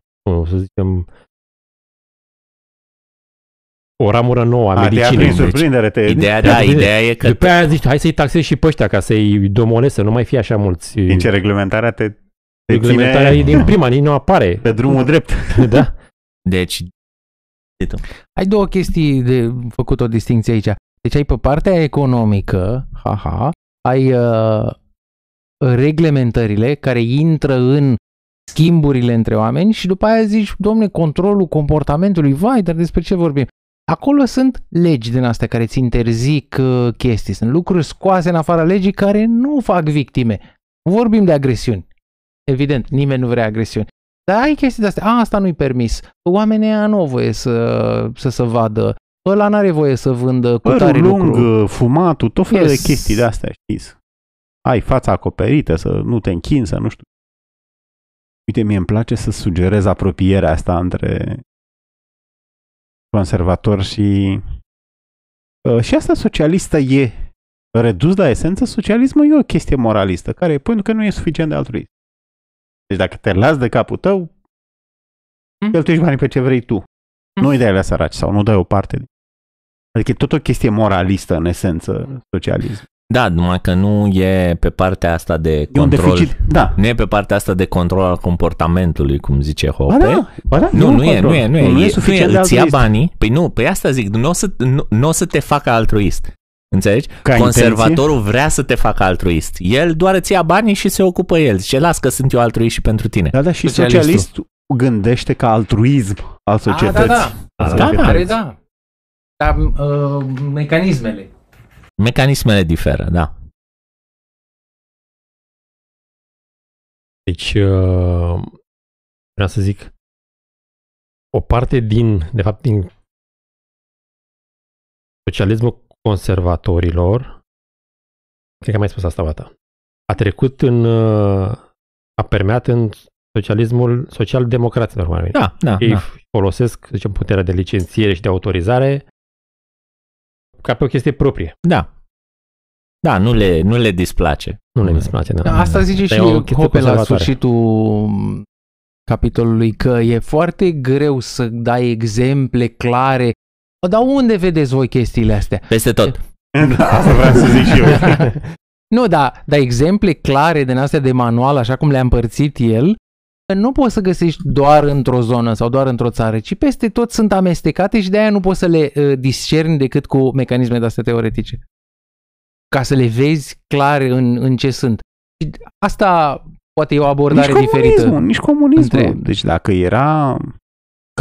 să zicem, o ramură nouă a medicinei. Te-a surprindere. Deci, te... Ideea, te-a da, ideea e că... După aia zici, hai să-i taxezi și pe ăștia, ca să-i domolezi, să nu mai fie așa mulți. Din ce reglementarea te... te reglementarea ține... din prima, nici nu apare. Pe drumul drept. Da. Deci... Ai două chestii de făcut o distinție aici. Deci ai pe partea economică, haha, ai uh, reglementările care intră în schimburile între oameni și după aia zici, domne, controlul comportamentului, vai, dar despre ce vorbim? Acolo sunt legi din astea care ți interzic chestii, sunt lucruri scoase în afara legii care nu fac victime. Vorbim de agresiuni. Evident, nimeni nu vrea agresiuni. Dar ai chestii de astea. A, asta nu-i permis. Oamenii aia nu au voie să, să se vadă. Ăla n-are voie să vândă cu tare lucru. Lung, fumatul, tot felul yes. de chestii de astea, știți? Ai fața acoperită, să nu te închin, să nu știu. Uite, mie îmi place să sugerez apropierea asta între conservator și... Și asta socialistă e redus la esență. Socialismul e o chestie moralistă, care pentru că nu e suficient de altruist. Deci dacă te lazi de capul tău, cheltuiești banii pe ce vrei tu. Nu-i dai la săraci sau nu dai o parte. Adică e tot o chestie moralistă, în esență, socialism. Da, numai că nu e pe partea asta de control. E un deficit, da. Nu e pe partea asta de control al comportamentului, cum zice Hoppe. Ba da, ba da, nu, nu, nu, e, nu e, nu e, nu e, suficient nu e, îți ia banii. Păi nu, păi asta zic, nu o să, nu, nu o să te facă altruist. Înțelegi? Ca conservatorul intenție? Vrea să te facă altruist. El doar îți ia banii și se ocupă el. Zice, las că sunt eu altruist și pentru tine. Da, da, și socialistul gândește ca altruism al societății. A, da, da. Da, da, da. da. Dar uh, mecanismele. Mecanismele diferă, da. Deci, uh, vreau să zic, o parte din, de fapt, din socialismul conservatorilor, cred că am mai spus asta o dată, a trecut în, a permeat în socialismul social-democraților. Da, da, Ei da. folosesc, zicem, puterea de licențiere și de autorizare ca pe o chestie proprie. Da. Da, nu le, nu le displace. Nu le displace, da. da asta da. zice da. și Hoppe la sfârșitul capitolului, că e foarte greu să dai exemple clare. Dar unde vedeți voi chestiile astea? Peste tot. Da, asta vreau să zic și eu. Nu, dar da, exemple clare din astea de manual, așa cum le-a împărțit el, nu poți să găsești doar într-o zonă sau doar într-o țară, ci peste tot sunt amestecate și de-aia nu poți să le uh, discerni decât cu mecanisme de-astea teoretice. Ca să le vezi clar în, în ce sunt. Și asta poate e o abordare nici diferită. Comunismul, nici comunismul. Între... Deci dacă era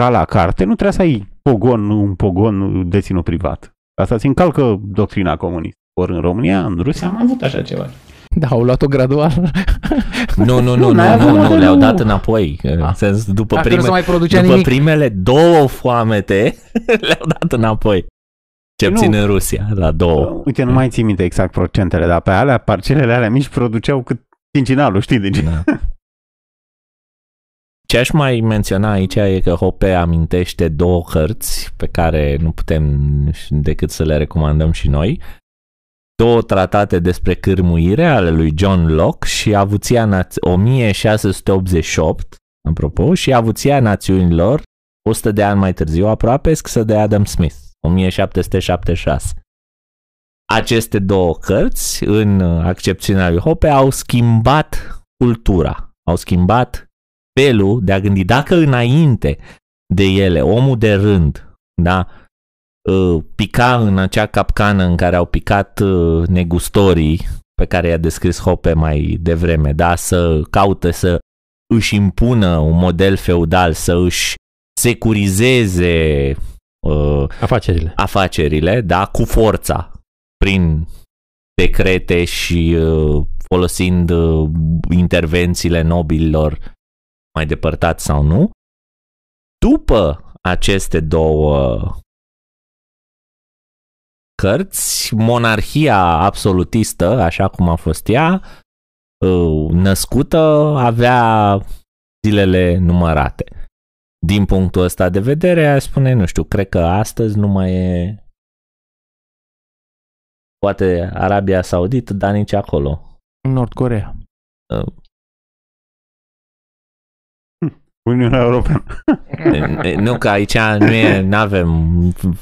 ca la carte, nu trebuia să ai pogon, un pogon deținut privat. Asta ți încalcă doctrina comunistă. Ori în România, în Rusia, am avut așa ceva. Da, au luat-o gradual. Nu, nu, nu, nu, nu, nu le-au dat înapoi. În sens, după primele două foamete, le-au dat înapoi. Ce obțin în Rusia, la două. Uite, nu mai ții minte exact procentele, dar pe alea, parcelele alea mici produceau cât cincinalul, știi de ce? Ce aș mai menționa aici e că Hoppe amintește două hărți pe care nu putem decât să le recomandăm și noi. Două tratate despre cârmuire ale lui John Locke și Avuția o mie șase sute optzeci și opt, apropo, și Avuția Națiunilor, o sută de ani mai târziu aproape, scrisă de Adam Smith, o mie șapte sute șaptezeci și șase. Aceste două cărți, în accepțiunea lui Hoppe, au schimbat cultura, au schimbat felul de a gândi. Dacă înainte de ele, omul de rând, da, pica în acea capcană în care au picat negustorii pe care i-a descris Hoppe mai devreme, da? Să caute să își impună un model feudal, să își securizeze uh, afacerile, afacerile da? Cu forța, prin decrete și uh, folosind uh, intervențiile nobililor mai depărtați sau nu. După aceste două cărți, monarhia absolutistă, așa cum a fost ea, născută, avea zilele numărate. Din punctul ăsta de vedere, aș spune, nu știu, cred că astăzi nu mai e poate Arabia Saudită, dar nici acolo. Nord Coreea. Uh. Uniunea Europeană. Nu, că aici nu e, n-avem,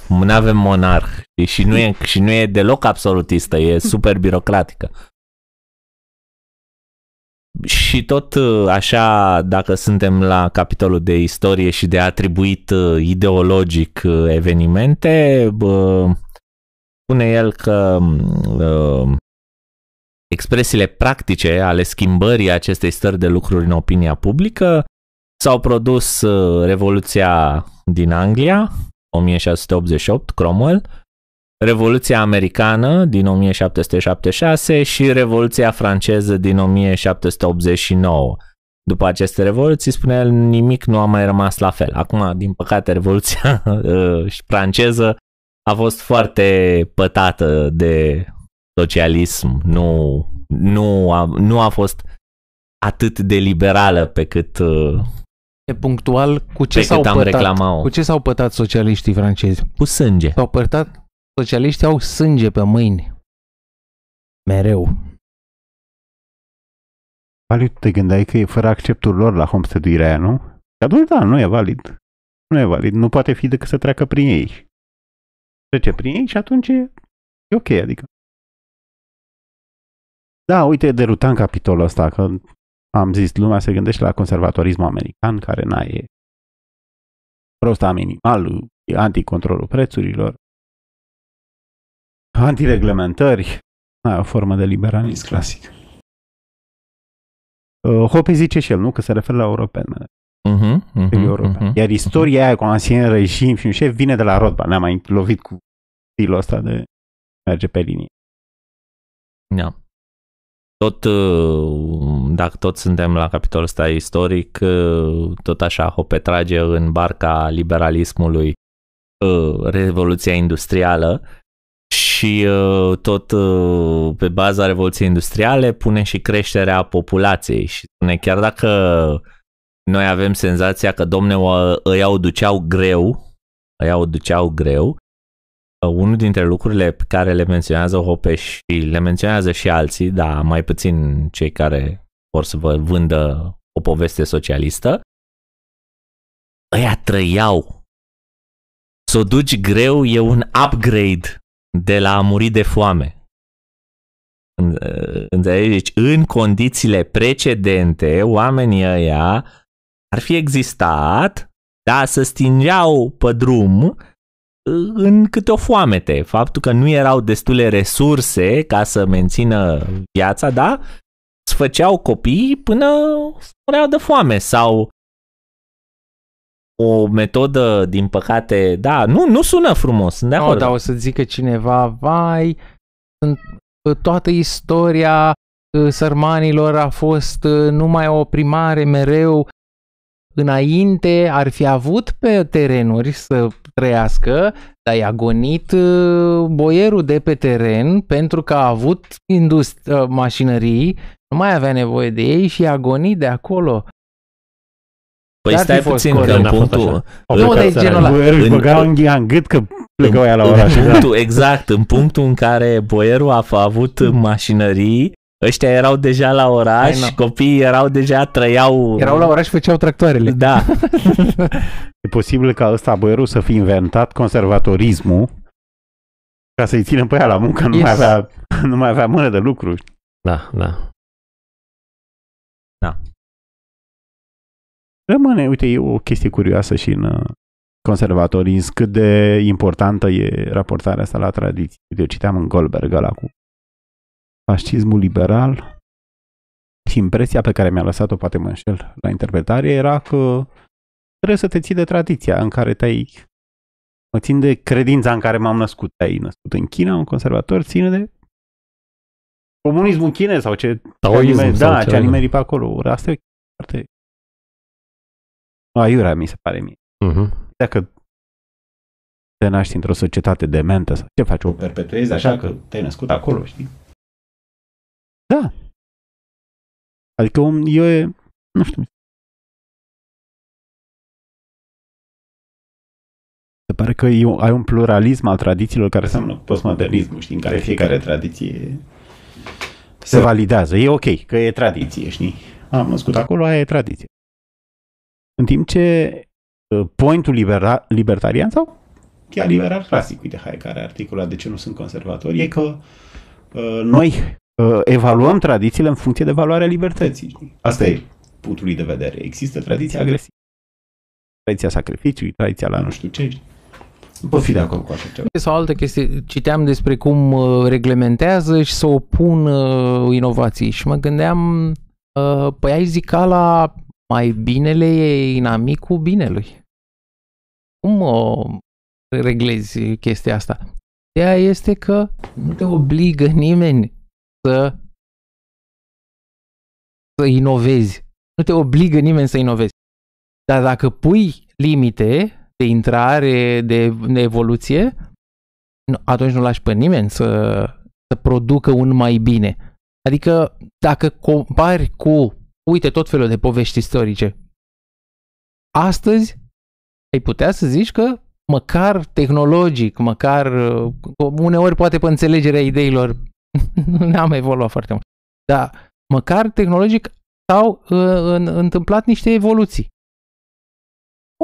n-avem monarh și nu, e, și nu e deloc absolutistă, e super birocratică. Și tot așa, dacă suntem la capitolul de istorie și de atribuit ideologic evenimente, bă, spune el că bă, expresiile practice ale schimbării acestei stări de lucruri în opinia publică s-au produs Revoluția din Anglia, o mie șase sute optzeci și opt, Cromwell, Revoluția Americană din o mie șapte sute șaptezeci și șase și Revoluția Franceză din o mie șapte sute optzeci și nouă. După aceste revoluții, spune el, nimic nu a mai rămas la fel. Acum, din păcate, Revoluția franceză a fost foarte pătată de socialism, nu, nu, a, nu a fost atât de liberală pe cât... E punctual cu ce s-au pătat, cu ce s-au pătat socialiștii francezi? Cu sânge. S-au pătat, socialiștii au sânge pe mâini. Mereu. Valiu, te gândeai că e fără acceptul lor la homesteaduirea aia, nu? Și atunci, da, nu e valid. Nu e valid, nu poate fi decât să treacă prin ei. Trece prin ei și atunci e, e ok, adică. Da, uite, derutant capitolul ăsta, că am zis, lumea se gândește la conservatorismul american, care na, e prosta minimal, e anticontrolul prețurilor, antireglementări, na, o formă de liberalism clasic. Uh, Hoppe zice și el, nu? Că se referă la europeni. Uh-huh, uh-huh, european. Uh-huh, iar istoria uh-huh. aia cu ancien regim și un șef vine de la Rothbard. Ne-am mai lovit cu stilul ăsta de merge pe linie. Da. Tot, dacă tot suntem la capitolul ăsta istoric, tot așa Hoppe trage în barca liberalismului Revoluția Industrială și tot pe baza Revoluției Industriale pune și creșterea populației și spune, chiar dacă noi avem senzația că, domne, ăia o duceau greu, ăia o duceau greu, unul dintre lucrurile pe care le menționează Hoppe și le menționează și alții, dar mai puțin cei care vor să vă vândă o poveste socialistă, ăia trăiau. S-o duci greu e un upgrade de la a muri de foame. Înțelegi? Deci, în condițiile precedente, oamenii ăia ar fi existat, dar să stingeau pe drum în câte o foamete. Faptul că nu erau destule resurse ca să mențină viața, da? Îți făceau copii până mureau de foame. Sau o metodă, din păcate, da, nu, nu sună frumos, sunt de acord. No, dar o să zică cineva, vai, toată istoria sărmanilor a fost numai o oprimare mereu. Înainte ar fi avut pe terenuri să trăiască, dar i-a gonit boierul de pe teren pentru că a avut industri- mașinării, nu mai avea nevoie de ei și i-a gonit de acolo. Păi dar stai puțin că în punctul... Nu, de genul ăla. Boierul își băgau înghia în gât că plecau ea la oraș. Exact, în punctul în care boierul a avut mașinării, ăștia erau deja la oraș, Hai, copiii erau deja, trăiau... Erau la oraș și făceau tractoarele. Da. E posibil ca ăsta, boierul, să fi inventat conservatorismul ca să-i ținem pe ea la muncă, nu, yes. mai avea, nu mai avea mână de lucru. Da, da. Da. Rămâne, uite, e o chestie curioasă și în conservatorism, cât de importantă e raportarea asta la tradiție. Eu citeam în Goldberg ăla cu fascismul liberal și impresia pe care mi-a lăsat-o, poate mă înșel, la interpretare, era că trebuie să te ții de tradiția în care te-ai... Mă țin de credința în care m-am născut. Te-ai născut în China, un conservator ține de comunismul chinez sau ce... Taoism. Da, ce animerii pe acolo. Asta e foarte... Aiurea, mi se pare mie. Uh-huh. Dacă te naști într-o societate dementă, sau ce faci? O perpetuezi așa că te-ai născut acolo, știi? Da. Adică om, eu e... Nu știu. Se pare că e, ai un pluralism al tradițiilor care înseamnă postmodernismul, știi? În care fiecare tradiție se validează. E ok, că e tradiție, știi? Am născut acolo, aia e tradiție. În timp ce pointul libera- libertarian sau chiar liberal clasic, uite, hai, care articula de ce nu sunt conservatori, e că uh, noi uh, evaluăm tradițiile în funcție de valoarea libertății. Asta e punctul lui de vedere. Există tradiția agresivă, tradiția sacrificiului, tradiția la nu știu ce. Nu pot fi de acord cu așa ceva. Sau alte chestii. Citeam despre cum reglementează și se opun uh, inovației și mă gândeam, uh, păi ai zica la... Mai binele e inamicul binelui. Cum o reglezi chestia asta. Ideea este că nu te obligă nimeni să, să inovezi. Nu te obligă nimeni să inovezi. Dar dacă pui limite de intrare, de, de evoluție, atunci nu lași pe nimeni să, să producă un mai bine. Adică dacă compari cu, uite, tot felul de povești istorice, astăzi ai putea să zici că măcar tehnologic, măcar uneori poate pe înțelegerea ideilor n-am evoluat foarte mult, dar măcar tehnologic s-au în, întâmplat niște evoluții.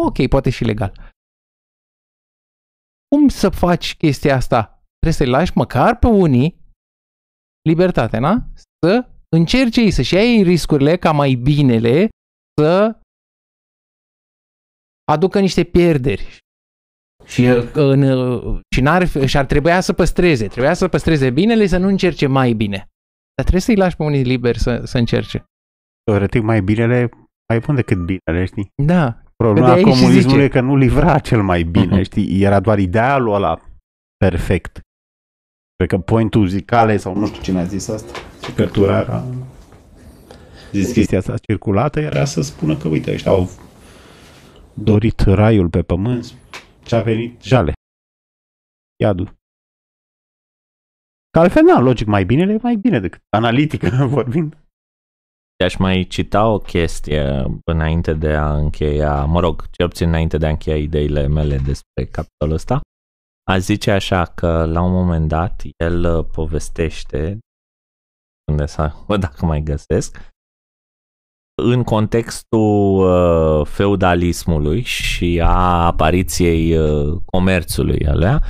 Ok, poate și legal. Cum să faci chestia asta? Trebuie să-i lași măcar pe unii libertatea, na? Să încerce ei, să-și ia ei riscurile ca mai binele să aducă niște pierderi. Și, în, și, n-ar, și ar trebuia să păstreze. Trebuia să păstreze binele, să nu încerce mai bine. Dar trebuie să-i lași pe unii liberi să, să încerce. Teoretic, mai binele mai bun decât binele, știi? Da. Problema comunismului e că nu livra cel mai bine, uh-huh. știi? Era doar idealul ăla perfect. Cred că pointul zicale sau nu știu cine a zis asta. Cărtura era... Zis chestia asta circulată era să spună că, uite, ăștia au dorit raiul pe pământ și a venit jale. Iadul. Că altfel, na, logic, mai bine e mai bine decât analitică vorbind. Aș mai cita o chestie înainte de a încheia, mă rog, cel puțin înainte de a încheia ideile mele despre capitolul ăsta. A zice așa că la un moment dat el povestește, unde să, bă, dacă mai găsesc, în contextul uh, feudalismului și a apariției uh, comerțului alea,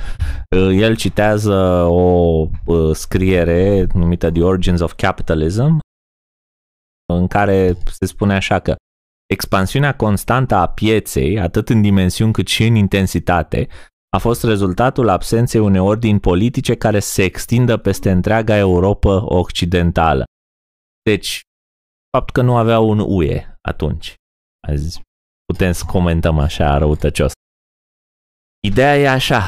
uh, el citează o uh, scriere numită The Origins of Capitalism, în care se spune așa că expansiunea constantă a pieței, atât în dimensiuni cât și în intensitate, a fost rezultatul absenței unei ordini politice care se extindă peste întreaga Europa occidentală. Deci, faptul că nu avea un U E atunci. Azi putem să comentăm așa răutăcios. Ideea e așa,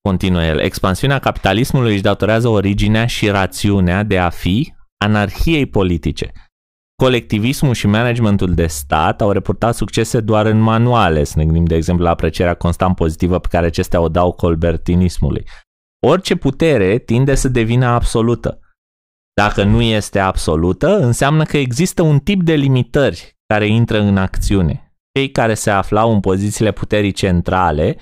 continuă el, expansiunea capitalismului își datorează originea și rațiunea de a fi anarhiei politice. Colectivismul și managementul de stat au reportat succese doar în manuale, să ne gândim de exemplu la aprecierea constant pozitivă pe care acestea o dau colbertinismului. Orice putere tinde să devină absolută. Dacă nu este absolută, înseamnă că există un tip de limitări care intră în acțiune. Cei care se aflau în pozițiile puterii centrale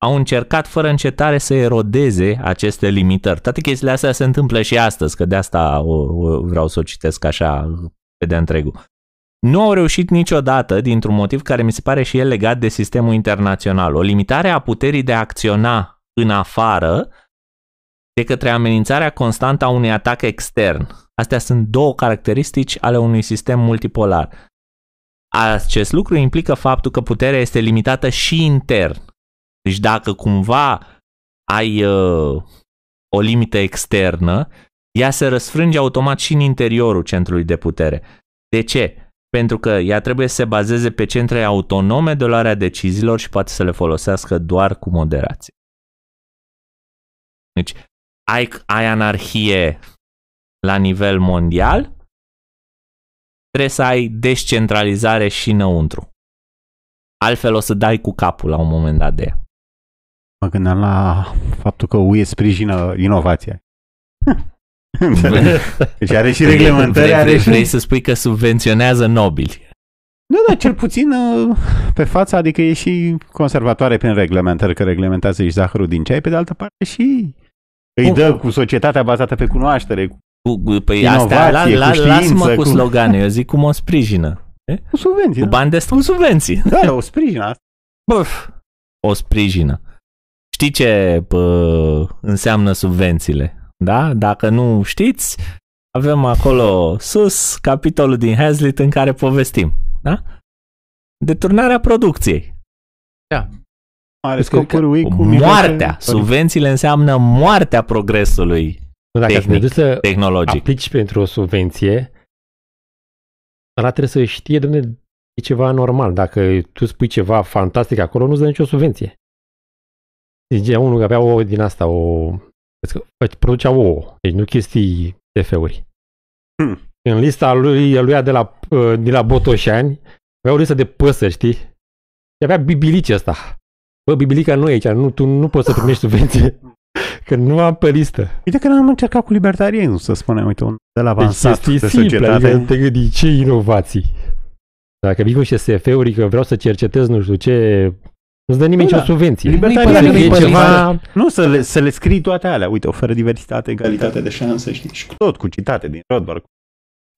au încercat fără încetare să erodeze aceste limitări. Toate chestiile astea se întâmplă și astăzi, că de asta o, o, vreau să o citesc așa pe de întregul. Nu au reușit niciodată, dintr-un motiv care mi se pare și el legat de sistemul internațional, o limitare a puterii de a acționa în afară de către amenințarea constantă a unui atac extern. Astea sunt două caracteristici ale unui sistem multipolar. Acest lucru implică faptul că puterea este limitată și intern. Deci dacă cumva ai uh, o limită externă, ea se răsfrânge automat și în interiorul centrului de putere. De ce? Pentru că ea trebuie să se bazeze pe centre autonome de luarea deciziilor și poate să le folosească doar cu moderație. Deci, ai, ai anarhie la nivel mondial, trebuie să ai descentralizare și înăuntru. Altfel o să dai cu capul la un moment dat de ea. Mă gândeam la faptul că U E sprijină inovația. Deci are și reglementări. Vrei, vrei, vrei să spui că subvenționează nobili. Nu, dar cel puțin pe față, adică e și conservatoare prin reglementări, că reglementează și zahărul din ceai, pe de altă parte și îi dă cu societatea bazată pe cunoaștere, cu păi inovație, astea, la, la, cu știință. Lasă-mă cu slogane, eu zic cum o sprijină. Cu subvenții. Cu bani de cu subvenții. Da, o sprijină asta. Buf, o sprijină. Știi ce pă, înseamnă subvențiile? Da? Dacă nu știți, avem acolo sus capitolul din Hazlitt în care povestim. Da? Deturnarea producției. Da. Are scopuri cu moartea. Subvențiile înseamnă moartea progresului dacă tehnic, să tehnologic. Aplici pentru o subvenție, ăla trebuie să știe, dom'le, e ceva normal. Dacă tu spui ceva fantastic acolo, nu-ți dă nicio subvenție. Deci e unul că avea o din asta, o... producea ouă, deci nu chestii T F-uri. Hmm. În lista lui, el luia de la, de la Botoșani, avea o listă de păsări, știi? Și avea bibilici ăsta. Bă, bibilica nu e aici, nu, tu nu poți să primești subvenție, că nu am pe listă. Uite că n-am încercat cu libertarienul, să spunem, uite, un de la avansat deci, de societate. Adică, te gândi, ce inovații? Dacă vii cu niște S F-uri, că vreau să cercetez nu știu ce... Nu-ți dă nimeni nicio da. subvenție. Libertatea e ceva... Nu, să le, să le scrii toate alea. Uite, oferă diversitate, egalitate de șanse, știi? Și tot cu citate din Rothbard.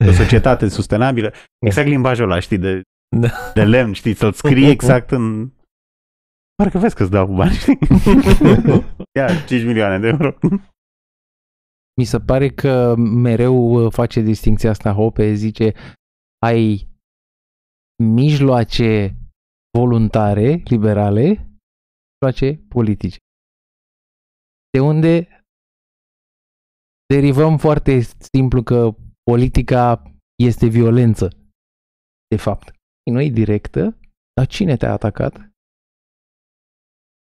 O societate sustenabilă. Exact limbajul ăla, știi, de, de lemn, știi? Să-l scrii exact în... Parcă vezi că-ți dau bani, știi? Ia, cinci milioane de euro. Mi se pare că mereu face distincția asta Hoppe, zice, ai mijloace voluntare, liberale, mijloace politice. De unde derivăm foarte simplu că politica este violență, de fapt. Nu e directă, dar cine te-a atacat?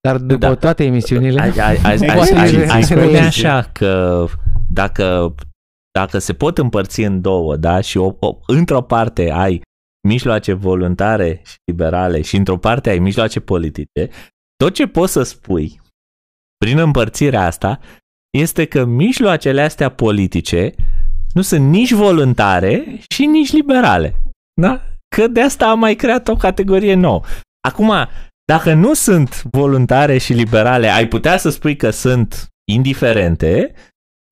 Dar după da. toate emisiunile... Ai spune așa că dacă, dacă se pot împărți în două, da, și o, o, într-o parte ai mijloace voluntare și liberale și într-o parte ai mijloace politice, tot ce poți să spui prin împărțirea asta este că mijloacele astea politice nu sunt nici voluntare și nici liberale. Da? Că de asta am mai creat o categorie nouă. Acum, dacă nu sunt voluntare și liberale, ai putea să spui că sunt indiferente,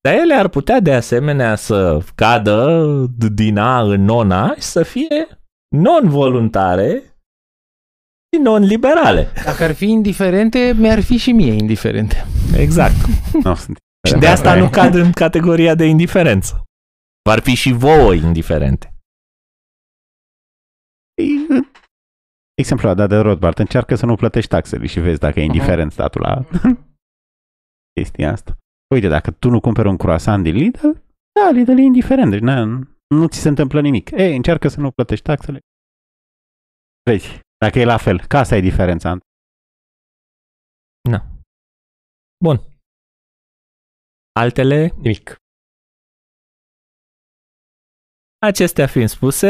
dar ele ar putea de asemenea să cadă din A în nona și să fie non-voluntare și non-liberale. Dacă ar fi indiferente, mi-ar fi și mie indiferente. Exact. No, sunt și de asta nu cad în categoria de indiferență. V-ar fi și vouă indiferente. Exemplul dat de Rothbard. Încearcă să nu plătești taxele și vezi dacă e indiferent statul la chestia asta. Uite, dacă tu nu cumperi un croissant din Lidl, da, Lidl e indiferent. Deci na, nu ți se întâmplă nimic. Ei, încearcă să nu plătești taxele. Vezi, dacă e la fel, că asta e diferența. Na. Bun. Altele? Nimic. Acestea fiind spuse,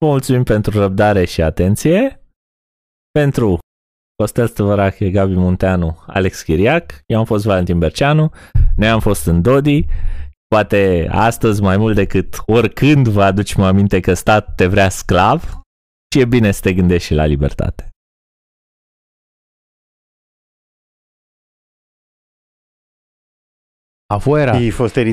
vă mulțumim pentru răbdare și atenție. Pentru Costel Stăvărac, Gabi Munteanu, Alex Chiriac, eu am fost Valentin Berceanu, noi am fost în Dodi. Poate astăzi mai mult decât oricând vă aducem aminte că stat te vrea sclav și e bine să te gândești și la libertate. A fost era.